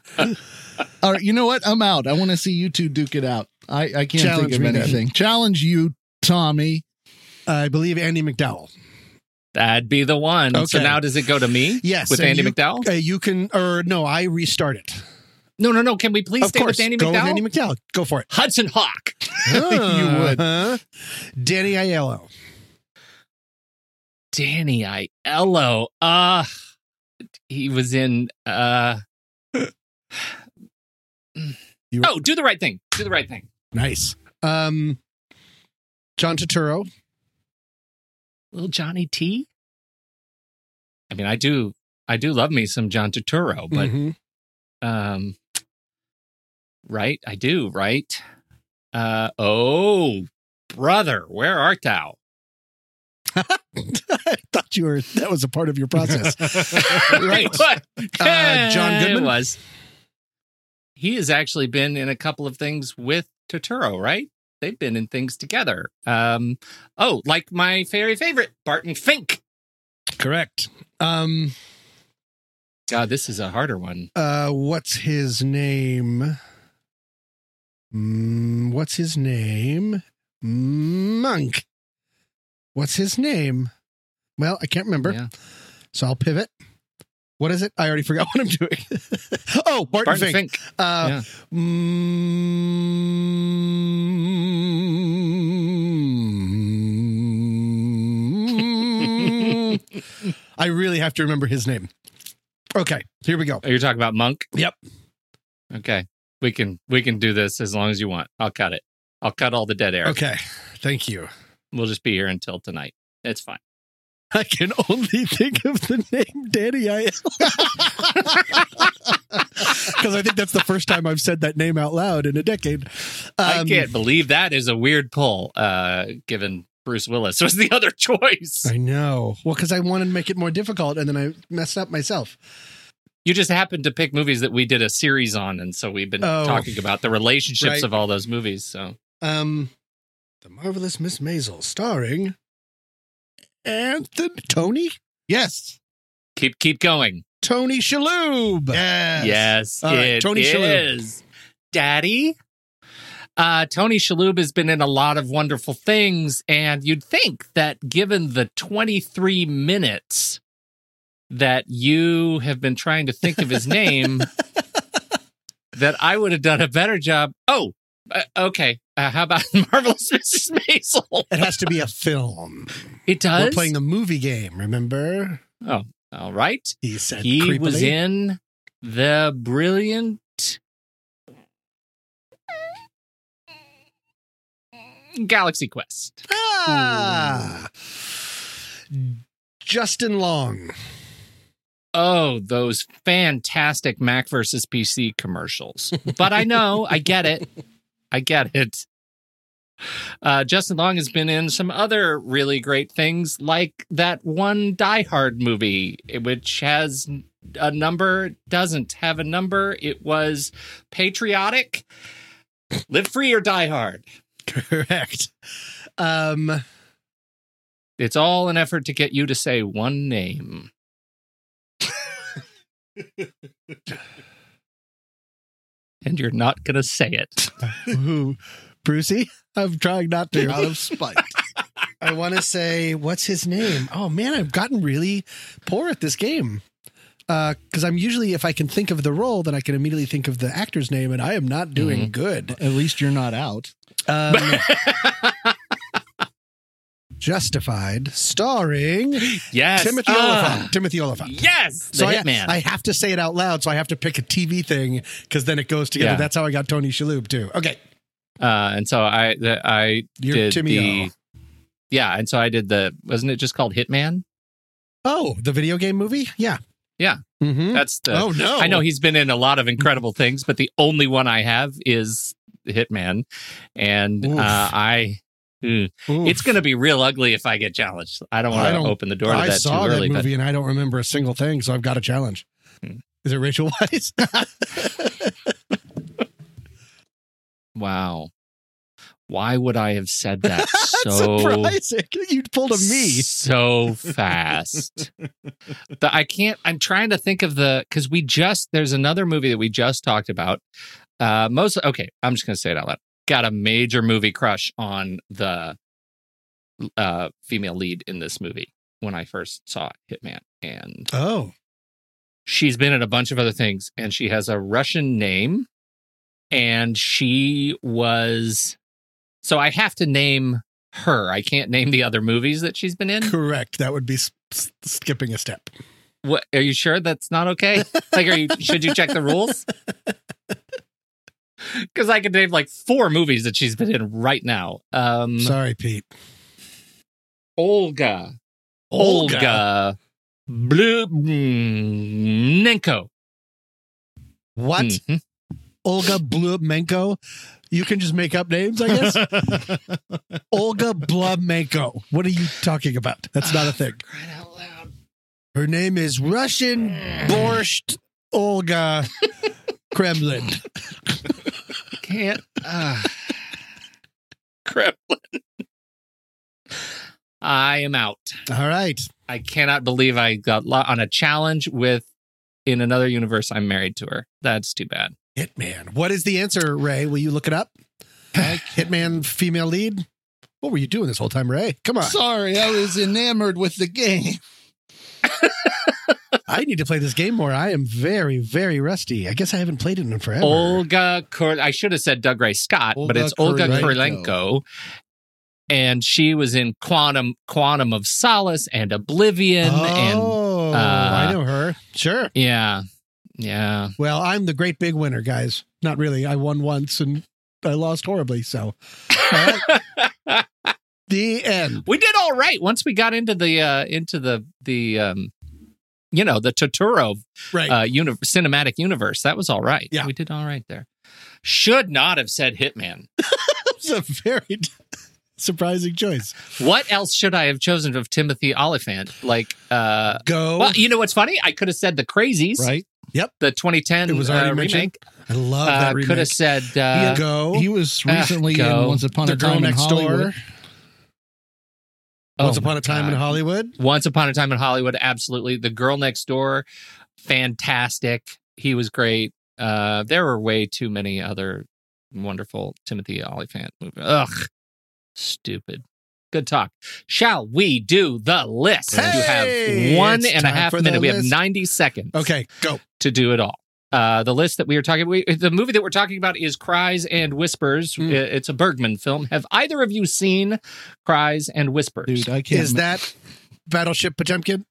All right, you know what? I'm out. I want to see you two duke it out. I can't think of anything. Then. Challenge you, Tommy. I believe Andy McDowell. That'd be the one. Okay. So now does it go to me? Yes. With Andy McDowell? You can, or no, I restart it. No. Can we please stay with Andy McDowell? Go with Andy McDowell. Go for it. Hudson Hawk. You would. Danny Aiello. Danny Aiello. He was in Do the Right Thing. Do the Right Thing. Nice. John Turturro. Little Johnny T. I mean, I do love me some John Turturro, but right? I do, right? Oh, brother, where art thou? I thought that was a part of your process. Right. John Goodman was. He has actually been in a couple of things with Turturro, right? They've been in things together. Like my fairy favorite, Barton Fink. Correct. God, this is a harder one. What's his name? Monk. What's his name? Well, I can't remember. Yeah. So I'll pivot. What is it? I already forgot what I'm doing. Barton Fink. I really have to remember his name. Okay, here we go. You're talking about Monk? Yep. Okay. We can do this as long as you want. I'll cut it. I'll cut all the dead air. Okay. Thank you. We'll just be here until tonight. It's fine. I can only think of the name Danny Aiello. Because I think that's the first time I've said that name out loud in a decade. I can't believe that is a weird pull, given Bruce Willis was the other choice. I know. Well, because I wanted to make it more difficult, and then I messed up myself. You just happened to pick movies that we did a series on, and so we've been talking about the relationships of all those movies. So, The Marvelous Miss Maisel, starring Tony? Yes. Keep going. Tony Shalhoub. Yes, Tony Shalhoub. Daddy? Tony Shalhoub has been in a lot of wonderful things, and you'd think that given the 23 minutes that you have been trying to think of his name, that I would have done a better job. Oh, okay. How about Marvelous Mrs. Maisel? It has to be a film. It does? We're playing the movie game, remember? Oh, all right. He said creepily. Was in the brilliant... Galaxy Quest. Justin Long. Oh, those fantastic Mac versus PC commercials. But I know, I get it. Justin Long has been in some other really great things, like that one Die Hard movie, which has a number, doesn't have a number. It was patriotic. Live Free or Die Hard. Correct. It's all an effort to get you to say one name. and you're not going to say it. Ooh, Brucey, I'm trying not to. Out of spite. I want to say, what's his name? Oh, man, I've gotten really poor at this game. Because I'm usually, if I can think of the role, then I can immediately think of the actor's name, and I am not doing good. At least you're not out. Justified, starring Timothy Oliphant. Timothy Oliphant. Yes, so the Hitman. I have to say it out loud, so I have to pick a TV thing, because then it goes together. Yeah. That's how I got Tony Shalhoub, too. Okay. And so I You're did Timmy-o. Yeah, and so I did wasn't it just called Hitman? Oh, the video game movie? Yeah. Yeah. Mm-hmm. That's oh, no. I know he's been in a lot of incredible things, but the only one I have is Hitman. And it's going to be real ugly if I get challenged. I don't want to open the door to that too early. I saw that movie and I don't remember a single thing, so I've got a challenge. Is it Rachel Weisz? Wow. Why would I have said that? So surprising. You pulled a me so fast. I can't. I'm trying to think of because there's another movie that we just talked about. I'm just going to say it out loud. Got a major movie crush on the female lead in this movie when I first saw Hitman, and she's been in a bunch of other things, and she has a Russian name, and she was. So I have to name her. I can't name the other movies that she's been in. Correct. That would be skipping a step. What? Are you sure that's not okay? Like, should you check the rules? Because I could name like 4 movies that she's been in right now. Sorry, Pete. Olga Blubnenko. What? Mm-hmm. Olga Blubnenko. You can just make up names, I guess. Olga Blubnenko. What are you talking about? That's not a thing. Crying out loud. Her name is Russian Borscht Olga Kremlin. Can't. Kremlin. I am out. All right. I cannot believe I got on a challenge with, in another universe, I'm married to her. That's too bad. Hitman. What is the answer, Ray? Will you look it up? Hitman female lead? What were you doing this whole time, Ray? Come on. Sorry, I was enamored with the game. I need to play this game more. I am very, very rusty. I guess I haven't played it in forever. I should have said Doug Ray Scott, but it's Olga Kurylenko. And she was in Quantum of Solace and Oblivion. Oh, I know her. Sure. Yeah. Yeah. Well, I'm the great big winner, guys. Not really. I won once and I lost horribly. So the end. We did all right once we got into the the Totoro cinematic universe. That was all right. Yeah. We did all right there. Should not have said Hitman. It's a very surprising choice. What else should I have chosen of Timothy Oliphant? Like Go. Well, you know what's funny? I could have said The Crazies. Right. Yep. The 2010 it was already remake. I love that remake. Could have said Go. He was recently in Once Upon a Time in Hollywood. Once Upon a Time in Hollywood. Once Upon a Time in Hollywood, absolutely. The Girl Next Door, fantastic. He was great. There were way too many other wonderful Timothy Oliphant movies. Ugh. Stupid. Good talk. Shall we do the list? Hey, you have 1.5 minutes. We have 90 seconds. Okay, go. To do it all. The list that we are talking about, the movie that we're talking about is Cries and Whispers. It's a Bergman film. Have either of you seen Cries and Whispers? Dude, I can't. Is that Battleship Potemkin?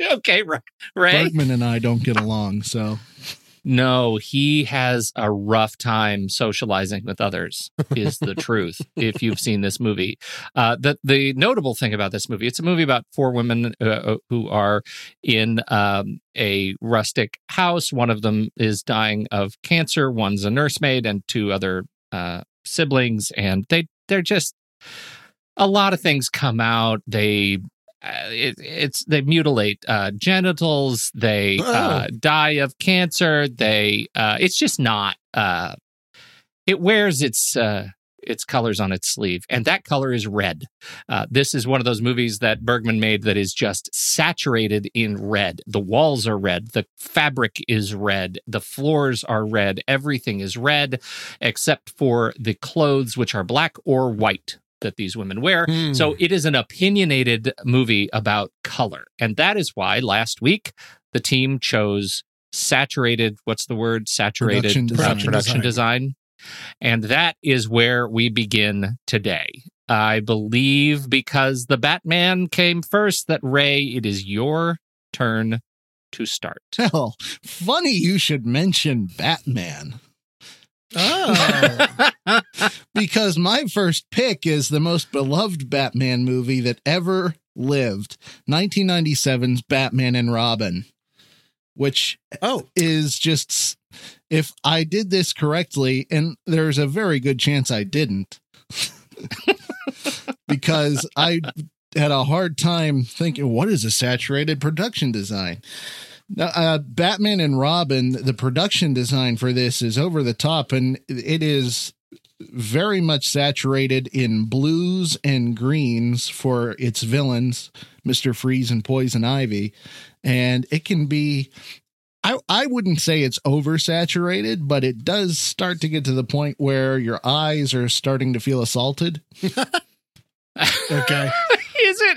Okay, right. Ray? Bergman and I don't get along, so... No, he has a rough time socializing with others, is the truth, if you've seen this movie. The notable thing about this movie, it's a movie about 4 women who are in a rustic house. One of them is dying of cancer. One's a nursemaid and 2 other siblings. And they're just... A lot of things come out. They mutilate genitals. They die of cancer. They it's just not. It wears its its colors on its sleeve. And that color is red. This is one of those movies that Bergman made that is just saturated in red. The walls are red. The fabric is red. The floors are red. Everything is red except for the clothes, which are black or white, that these women wear. So it is an opinionated movie about color. And that is why last week the team chose saturated, what's the word? Saturated production design. And that is where we begin today. I believe because The Batman came first that, Ray, it is your turn to start. Well, funny you should mention Batman. Oh, because my first pick is the most beloved Batman movie that ever lived, 1997's Batman and Robin, which is just, if I did this correctly, and there's a very good chance I didn't, because I had a hard time thinking, what is a saturated production design? Batman and Robin, the production design for this is over the top, and it is very much saturated in blues and greens for its villains, Mr. Freeze and Poison Ivy. And it can be, I wouldn't say it's oversaturated, but it does start to get to the point where your eyes are starting to feel assaulted. Okay.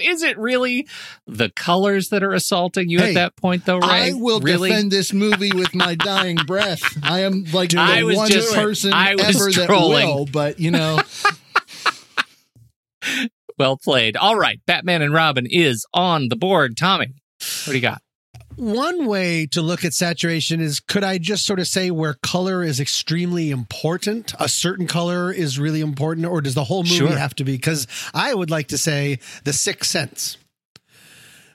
Is it really the colors that are assaulting you at that point, though, Ray? I will defend this movie with my dying breath. I am like the one person ever that will, but, you know. Well played. All right. Batman and Robin is on the board. Tommy, what do you got? One way to look at saturation is, could I just sort of say where color is extremely important? A certain color is really important, or does the whole movie have to be? Because I would like to say The Sixth Sense,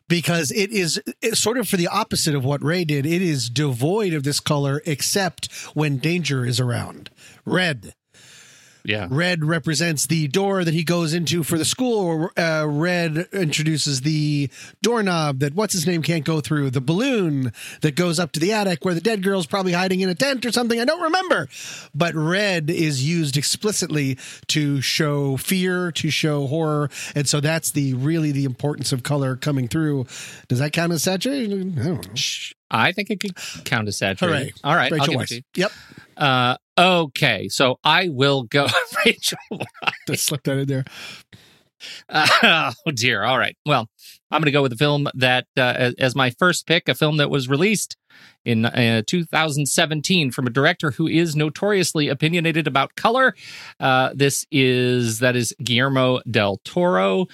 because it is sort of for the opposite of what Ray did. It is devoid of this color except when danger is around. Red. Yeah. Red represents the door that he goes into for the school, or red introduces the doorknob that what's-his-name can't go through, the balloon that goes up to the attic where the dead girl's probably hiding in a tent or something. I don't remember. But red is used explicitly to show fear, to show horror, and so that's the really the importance of color coming through. Does that count as saturation? I don't know. I think it could count as saturated. All right. Rachel Weisz. Yep. Okay, so I will go. Rachel Weisz. Just slipped that in there. Oh, dear. All right. Well, I'm going to go with a film that, as my first pick, a film that was released in 2017 from a director who is notoriously opinionated about color. That is Guillermo del Toro.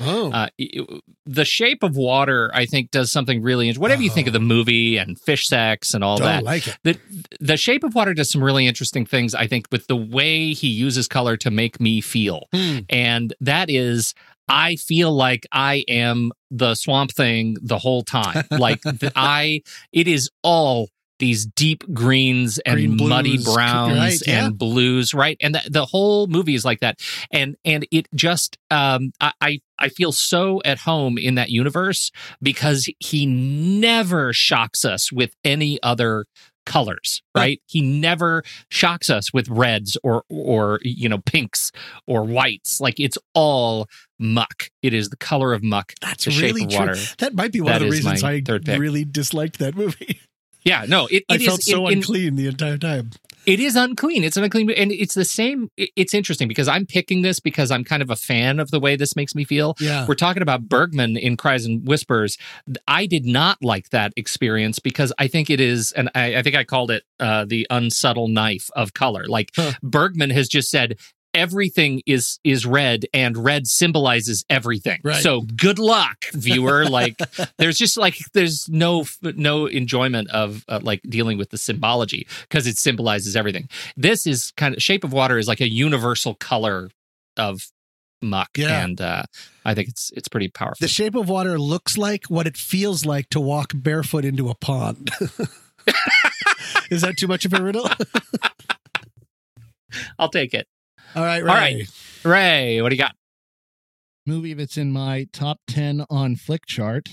The Shape of Water, I think, does something really interesting. Whatever you think of the movie and fish sex and all that. Like it. The Shape of Water does some really interesting things, I think, with the way he uses color to make me feel. And that is, I feel like I am the Swamp Thing the whole time. Like it is all these deep greens and blues, muddy browns and blues, right? And the whole movie is like that. And it just, I feel so at home in that universe because he never shocks us with any other colors, right? He never shocks us with reds or you know, pinks or whites. Like, it's all muck. It is the color of muck. That's really true. That might be one of the reasons I really disliked that movie. Yeah, no, I felt unclean the entire time. It is unclean. It's an unclean, and it's the same. It's interesting because I'm picking this because I'm kind of a fan of the way this makes me feel. Yeah. We're talking about Bergman in Cries and Whispers. I did not like that experience because I think it is, and I think I called it the unsubtle knife of color. Like Bergman has just said, everything is red, and red symbolizes everything. Right. So good luck, viewer. Like there's no enjoyment of dealing with the symbology because it symbolizes everything. This is kind of, Shape of Water is like a universal color of muck, and I think it's pretty powerful. The Shape of Water looks like what it feels like to walk barefoot into a pond. Is that too much of a riddle? I'll take it. All right, Ray. Ray, what do you got? Movie that's in my top 10 on Flick Chart,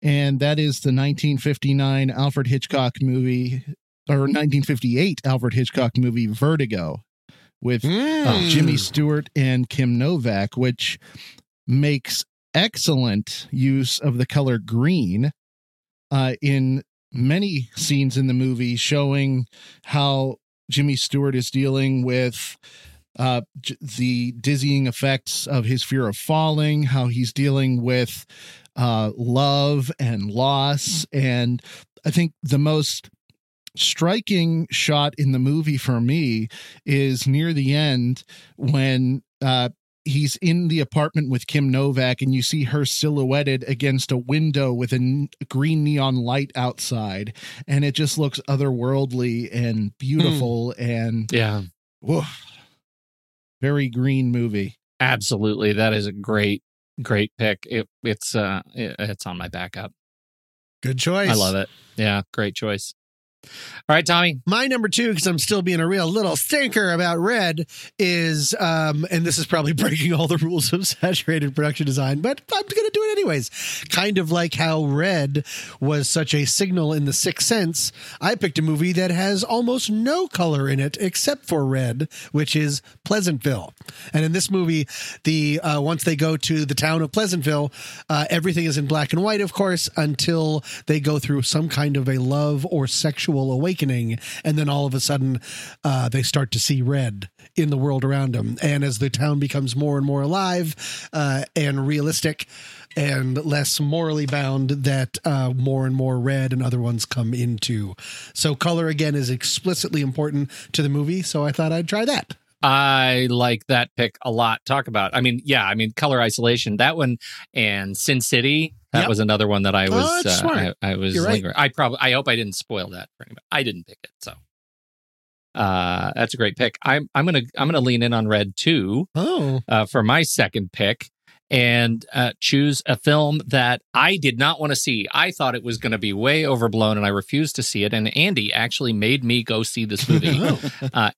and that is the 1959 Alfred Hitchcock movie, or 1958 Alfred Hitchcock movie, Vertigo, with Jimmy Stewart and Kim Novak, which makes excellent use of the color green in many scenes in the movie, showing how Jimmy Stewart is dealing with the dizzying effects of his fear of falling, how he's dealing with love and loss. And I think the most striking shot in the movie for me is near the end when he's in the apartment with Kim Novak and you see her silhouetted against a window with a green neon light outside, and it just looks otherworldly and beautiful and very green movie. Absolutely. That is a great pick. It's on my backup. Good choice. I love it. Yeah. Great choice. All right, Tommy. My number two, because I'm still being a real little thinker about Red, is, and this is probably breaking all the rules of saturated production design, but I'm going to do it anyways. Kind of like how Red was such a signal in The Sixth Sense, I picked a movie that has almost no color in it except for red, which is Pleasantville. And in this movie, once they go to the town of Pleasantville, everything is in black and white, of course, until they go through some kind of a love or sexual awakening, and then all of a sudden they start to see red in the world around them. And as the town becomes more and more alive and realistic and less morally bound, that more and more red and other ones come into. So color again is explicitly important to the movie, so I thought I'd try that. I like that pick a lot. Talk about, color isolation, that one, and Sin City. That was another one that I was. Oh, that's smart. I was lingering. Right. I hope I didn't spoil that for anybody. I didn't pick it, so that's a great pick. I'm gonna lean in on Red too. For my second pick, and choose a film that I did not want to see. I thought it was going to be way overblown, and I refused to see it. And Andy actually made me go see this movie,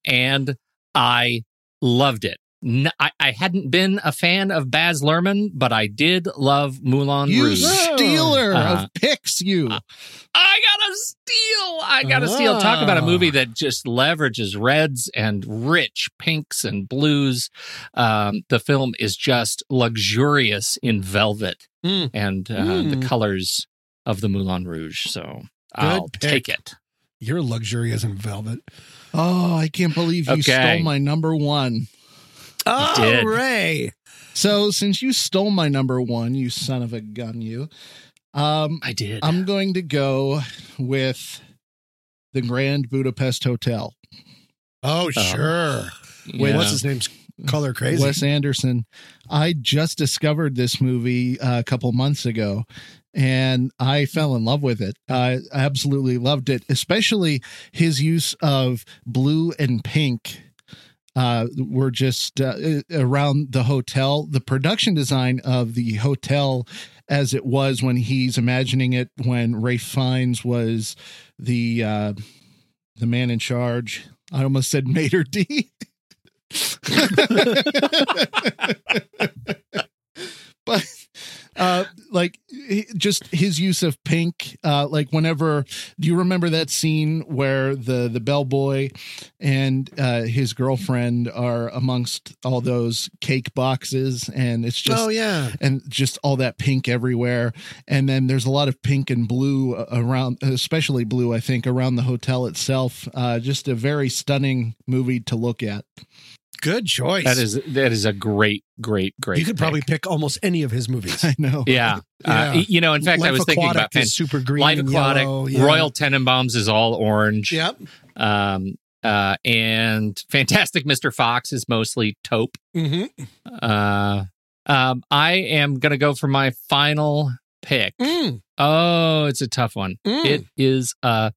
and I loved it. No, I hadn't been a fan of Baz Luhrmann, but I did love Moulin Rouge. You stealer of picks, you. I gotta steal. I gotta steal. Talk about a movie that just leverages reds and rich pinks and blues. The film is just luxurious in velvet and the colors of the Moulin Rouge. So good take it. You're luxurious in velvet. Oh, I can't believe you stole my number one. Oh, Ray. So since you stole my number one, you son of a gun, you. I did. I'm going to go with The Grand Budapest Hotel. Oh, sure. Wait, what's his name's color crazy? Wes Anderson. I just discovered this movie a couple months ago, and I fell in love with it. I absolutely loved it, especially his use of blue and pink. We're just around the hotel, the production design of the hotel as it was when he's imagining it, when Ralph Fiennes was the man in charge. I almost said Mater D. But just his use of pink, whenever, do you remember that scene where the bellboy and his girlfriend are amongst all those cake boxes, and it's just, and just all that pink everywhere. And then there's a lot of pink and blue around, especially blue, I think, around the hotel itself. Just a very stunning movie to look at. Good choice. That is a great. You could probably pick almost any of his movies. I know. Yeah. In fact, Life I was thinking about super green, Life Aquatic. Yellow, Royal Tenenbaums is all orange. Yep. And Fantastic Mr. Fox is mostly taupe. Mm-hmm. I am gonna go for my final pick. Oh, it's a tough one. It is a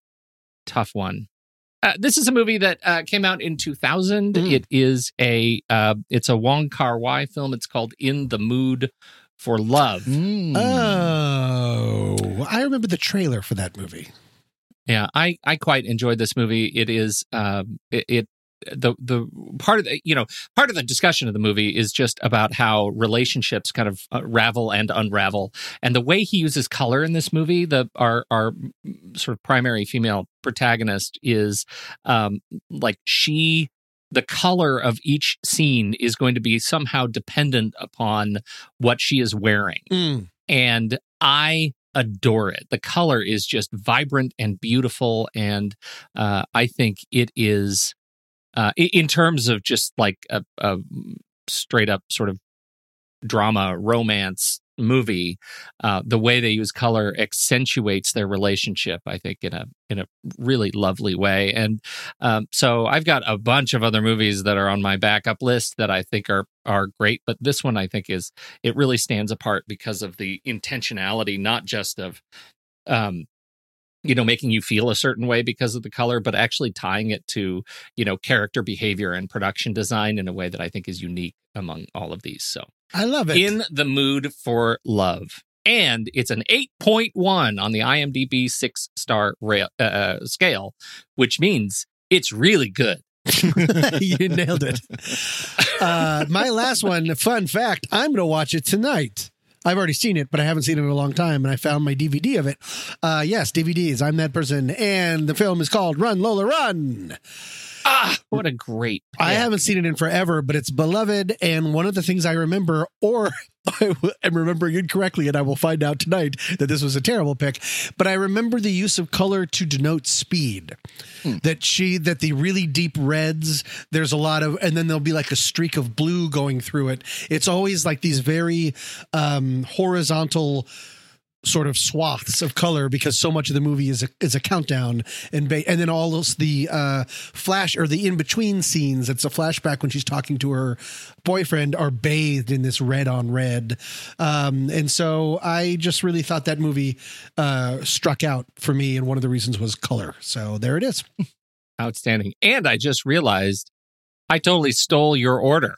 tough one. This is a movie that came out in 2000. It is a Wong Kar-wai film. It's called In the Mood for Love. Oh, I remember the trailer for that movie. Yeah, I quite enjoyed this movie. It is the part of the, part of the discussion of the movie is just about how relationships kind of ravel and unravel, and the way he uses color in this movie. Our sort of primary female protagonist is she the color of each scene is going to be somehow dependent upon what she is wearing. Mm. And I adore it. The color is just vibrant and beautiful. And I think it is, in terms of just like a straight up sort of drama, romance movie, the way they use color accentuates their relationship, I think, in a really lovely way. And so I've got a bunch of other movies that are on my backup list that I think are great, but this one I think it really stands apart because of the intentionality, not just of making you feel a certain way because of the color, but actually tying it to, character behavior and production design in a way that I think is unique among all of these. So I love it. In the Mood for Love. And it's an 8.1 on the IMDb 6-star scale, which means it's really good. You nailed it. My last one, fun fact, I'm going to watch it tonight. I've already seen it, but I haven't seen it in a long time, and I found my DVD of it. Yes, DVDs, I'm that person, and the film is called Run, Lola, Run! Ah, what a great pick. I haven't seen it in forever, but it's beloved, and one of the things I remember, or I am remembering incorrectly, and I will find out tonight that this was a terrible pick, but I remember the use of color to denote speed. Mm. That the really deep reds, there's a lot of, and then there'll be like a streak of blue going through it. It's always like these very horizontal sort of swaths of color because so much of the movie is a countdown, and then all those, the flash or the in between scenes. It's a flashback when she's talking to her boyfriend are bathed in this red on red, and so I just really thought that movie struck out for me, and one of the reasons was color. So there it is. Outstanding. And I just realized I totally stole your order.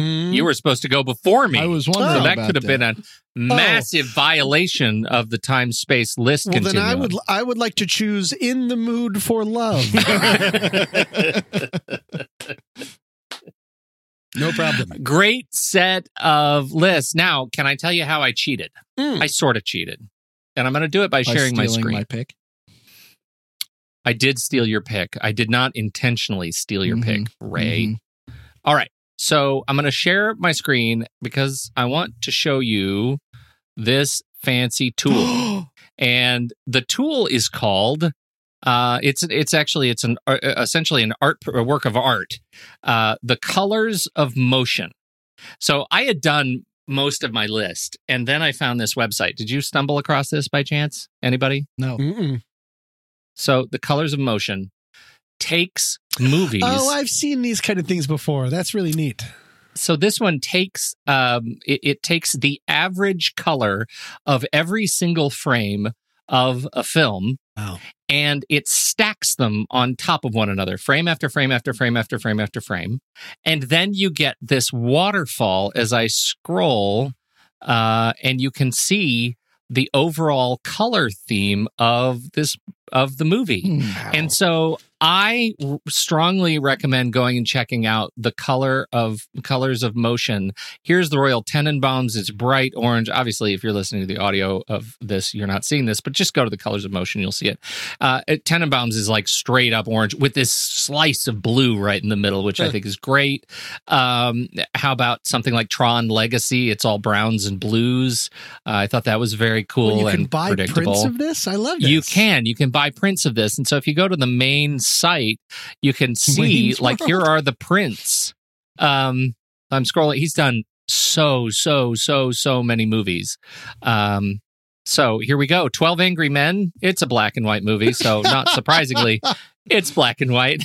You were supposed to go before me. I was wondering so that could have been a massive violation of the time-space list continuum. Then I would like to choose In the Mood for Love. No problem. Great set of lists. Now, can I tell you how I cheated? I sort of cheated. And I'm going to do it by sharing my screen. My pick. I did steal your pick. I did not intentionally steal your pick, Ray. Mm-hmm. All right. So I'm going to share my screen because I want to show you this fancy tool. And the tool is called, essentially an art, a work of art, The Colors of Motion. So I had done most of my list, and then I found this website. Did you stumble across this by chance? Anybody? No. Mm-mm. So The Colors of Motion takes movies. Oh, I've seen these kind of things before. That's really neat. So this one takes it takes the average color of every single frame of a film. Wow. And it stacks them on top of one another, frame after frame after frame after frame after frame. And then you get this waterfall as I scroll, and you can see the overall color theme of the movie. Wow. And so I strongly recommend going and checking out The Colors of Motion. Here's the Royal Tenenbaums. It's bright orange. Obviously, if you're listening to the audio of this, you're not seeing this, but just go to The Colors of Motion. You'll see it. Tenenbaums is like straight up orange with this slice of blue right in the middle, which I think is great. How about something like Tron Legacy? It's all browns and blues. I thought that was very cool and predictable. You can buy prints of this? I love this. You can buy prints of this. And so if you go to the main site, you can see here are the prints. I'm scrolling. He's done so many movies. So here we go. 12 Angry Men. It's a black and white movie, so not surprisingly, it's black and white.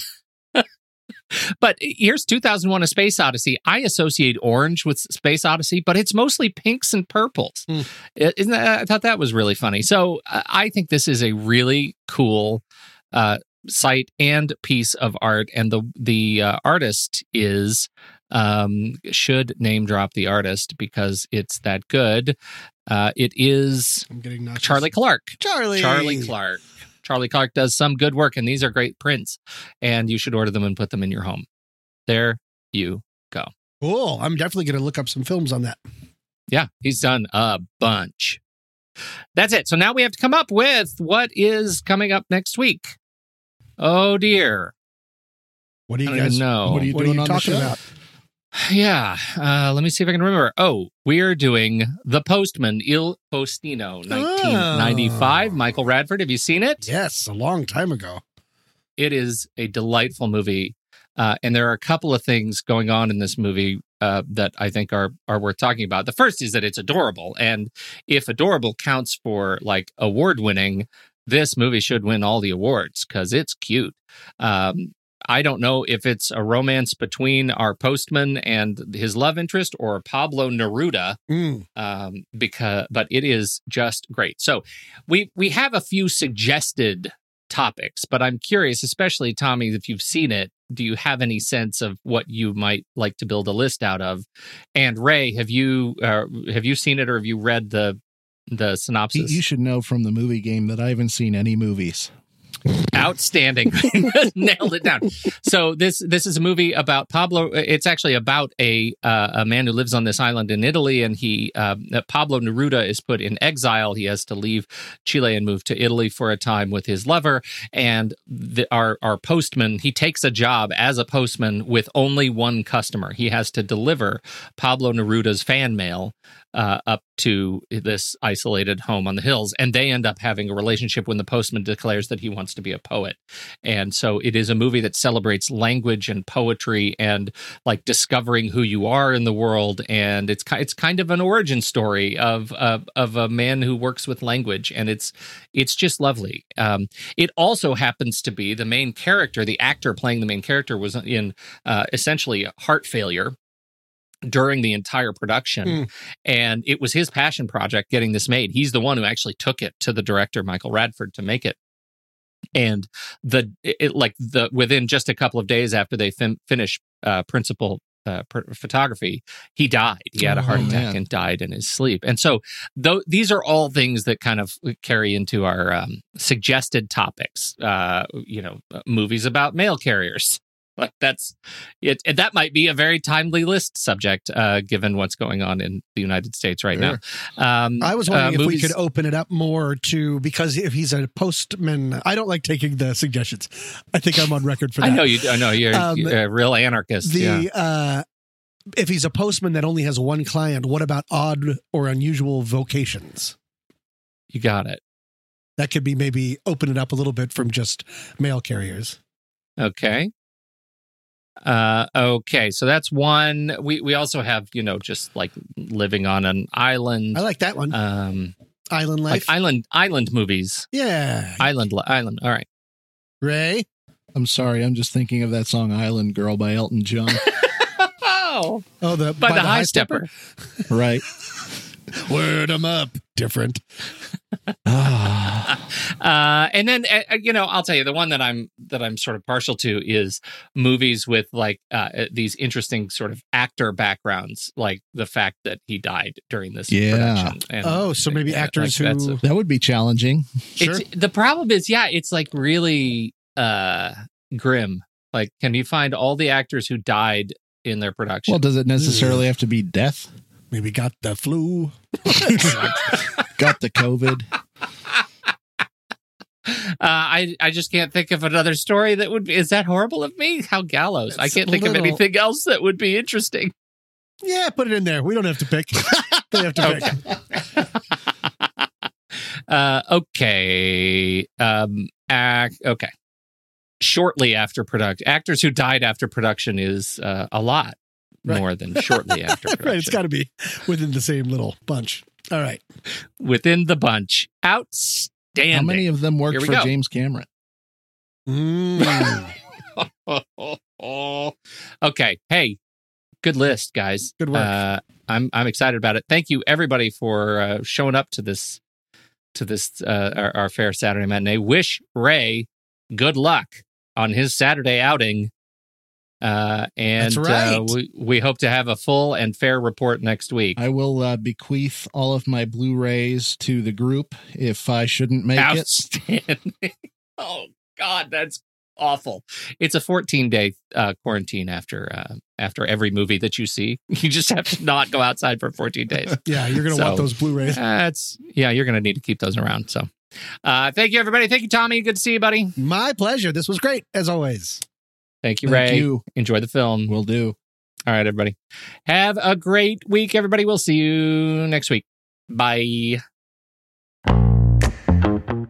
But here's 2001: A Space Odyssey. I associate orange with Space Odyssey, but it's mostly pinks and purples. Mm. I thought that was really funny. So I think this is a really cool site and piece of art, and the artist is should name drop the artist because it's that good. It is Charlie Clark. Charlie Clark. Charlie Clark does some good work, and these are great prints, and you should order them and put them in your home. There you go. Cool. I'm definitely going to look up some films on that. Yeah, he's done a bunch. That's it. So now we have to come up with what is coming up next week. Oh, dear. What do you guys know? What are you doing on the show? About? Yeah, let me see if I can remember. Oh, we are doing The Postman, Il Postino, 1995. Oh. Michael Radford, have you seen it? Yes, a long time ago. It is a delightful movie, and there are a couple of things going on in this movie that I think are worth talking about. The first is that it's adorable, and if adorable counts for like award winning, this movie should win all the awards because it's cute. I don't know if it's a romance between our postman and his love interest or Pablo Neruda, but it is just great. So we have a few suggested topics, but I'm curious, especially Tommy, if you've seen it, do you have any sense of what you might like to build a list out of? And Ray, have you seen it or have you read the synopsis? You should know from the movie game that I haven't seen any movies. Outstanding. Nailed it down. So this is a movie about Pablo. It's actually about a man who lives on this island in Italy, and Pablo Neruda is put in exile. He has to leave Chile and move to Italy for a time with his lover. And our postman, he takes a job as a postman with only one customer. He has to deliver Pablo Neruda's fan mail up to this isolated home on the hills. And they end up having a relationship when the postman declares that he wants to be a poet. And so it is a movie that celebrates language and poetry and like discovering who you are in the world. And it's kind of an origin story of a man who works with language. And it's just lovely. It also happens to be the main character. The actor playing the main character was in essentially heart failure during the entire production. And it was his passion project getting this made. He's the one who actually took it to the director, Michael Radford, to make it. And within just a couple of days after they finished principal photography, he died. He had a heart attack and died in his sleep. And so these are all things that kind of carry into our suggested topics, movies about mail carriers. Like that's it. And that might be a very timely list subject, given what's going on in the United States right now. I was wondering if we could open it up more to, because if he's a postman, I don't like taking the suggestions. I think I'm on record for that. I know you're a real anarchist. If he's a postman that only has one client, what about odd or unusual vocations? You got it. That could be maybe open it up a little bit from just mail carriers. Okay. Okay, so that's one. We also have, just like living on an island. I like that one. Island life. Like island movies. Yeah. Island. All right. Ray? I'm sorry. I'm just thinking of that song Island Girl by Elton John. by the High Stepper. Right. Word 'em up. Different. And then I'll tell you the one that I'm sort of partial to is movies with like these interesting sort of actor backgrounds, like the fact that he died during this production. And, so maybe actors like who that would be challenging. Sure. The problem is, it's like really grim. Like, can you find all the actors who died in their production? Well, does it necessarily have to be death? Maybe got the flu. Got the COVID. I just can't think of another story that would be. Is that horrible of me? How gallows. I can't think of anything else that would be interesting. Yeah, put it in there. We don't have to pick. They have to pick. Okay. Okay. Shortly after production. Actors who died after production is a lot. Right. More than shortly after production. Right, it's got to be within the same little bunch. All right. Within the bunch. Outstanding. How many of them worked for James Cameron? Okay. Hey, good list, guys. Good work. I'm excited about it. Thank you, everybody, for showing up to this our fair Saturday matinee. Wish Ray good luck on his Saturday outing. And right. We hope to have a full and fair report next week. I will bequeath all of my Blu-rays to the group if I shouldn't make it. Oh, God, that's awful. It's a 14-day quarantine after every movie that you see. You just have to not go outside for 14 days. Yeah, you're going to want those Blu-rays. You're going to need to keep those around. So thank you, everybody. Thank you, Tommy. Good to see you, buddy. My pleasure. This was great, as always. Thank you, Ray. Thank you. Enjoy the film. Will do. All right, everybody. Have a great week, everybody. We'll see you next week. Bye.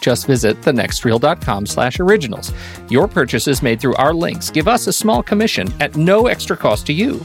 Just visit thenextreel.com/originals. Your purchases made through our links give us a small commission at no extra cost to you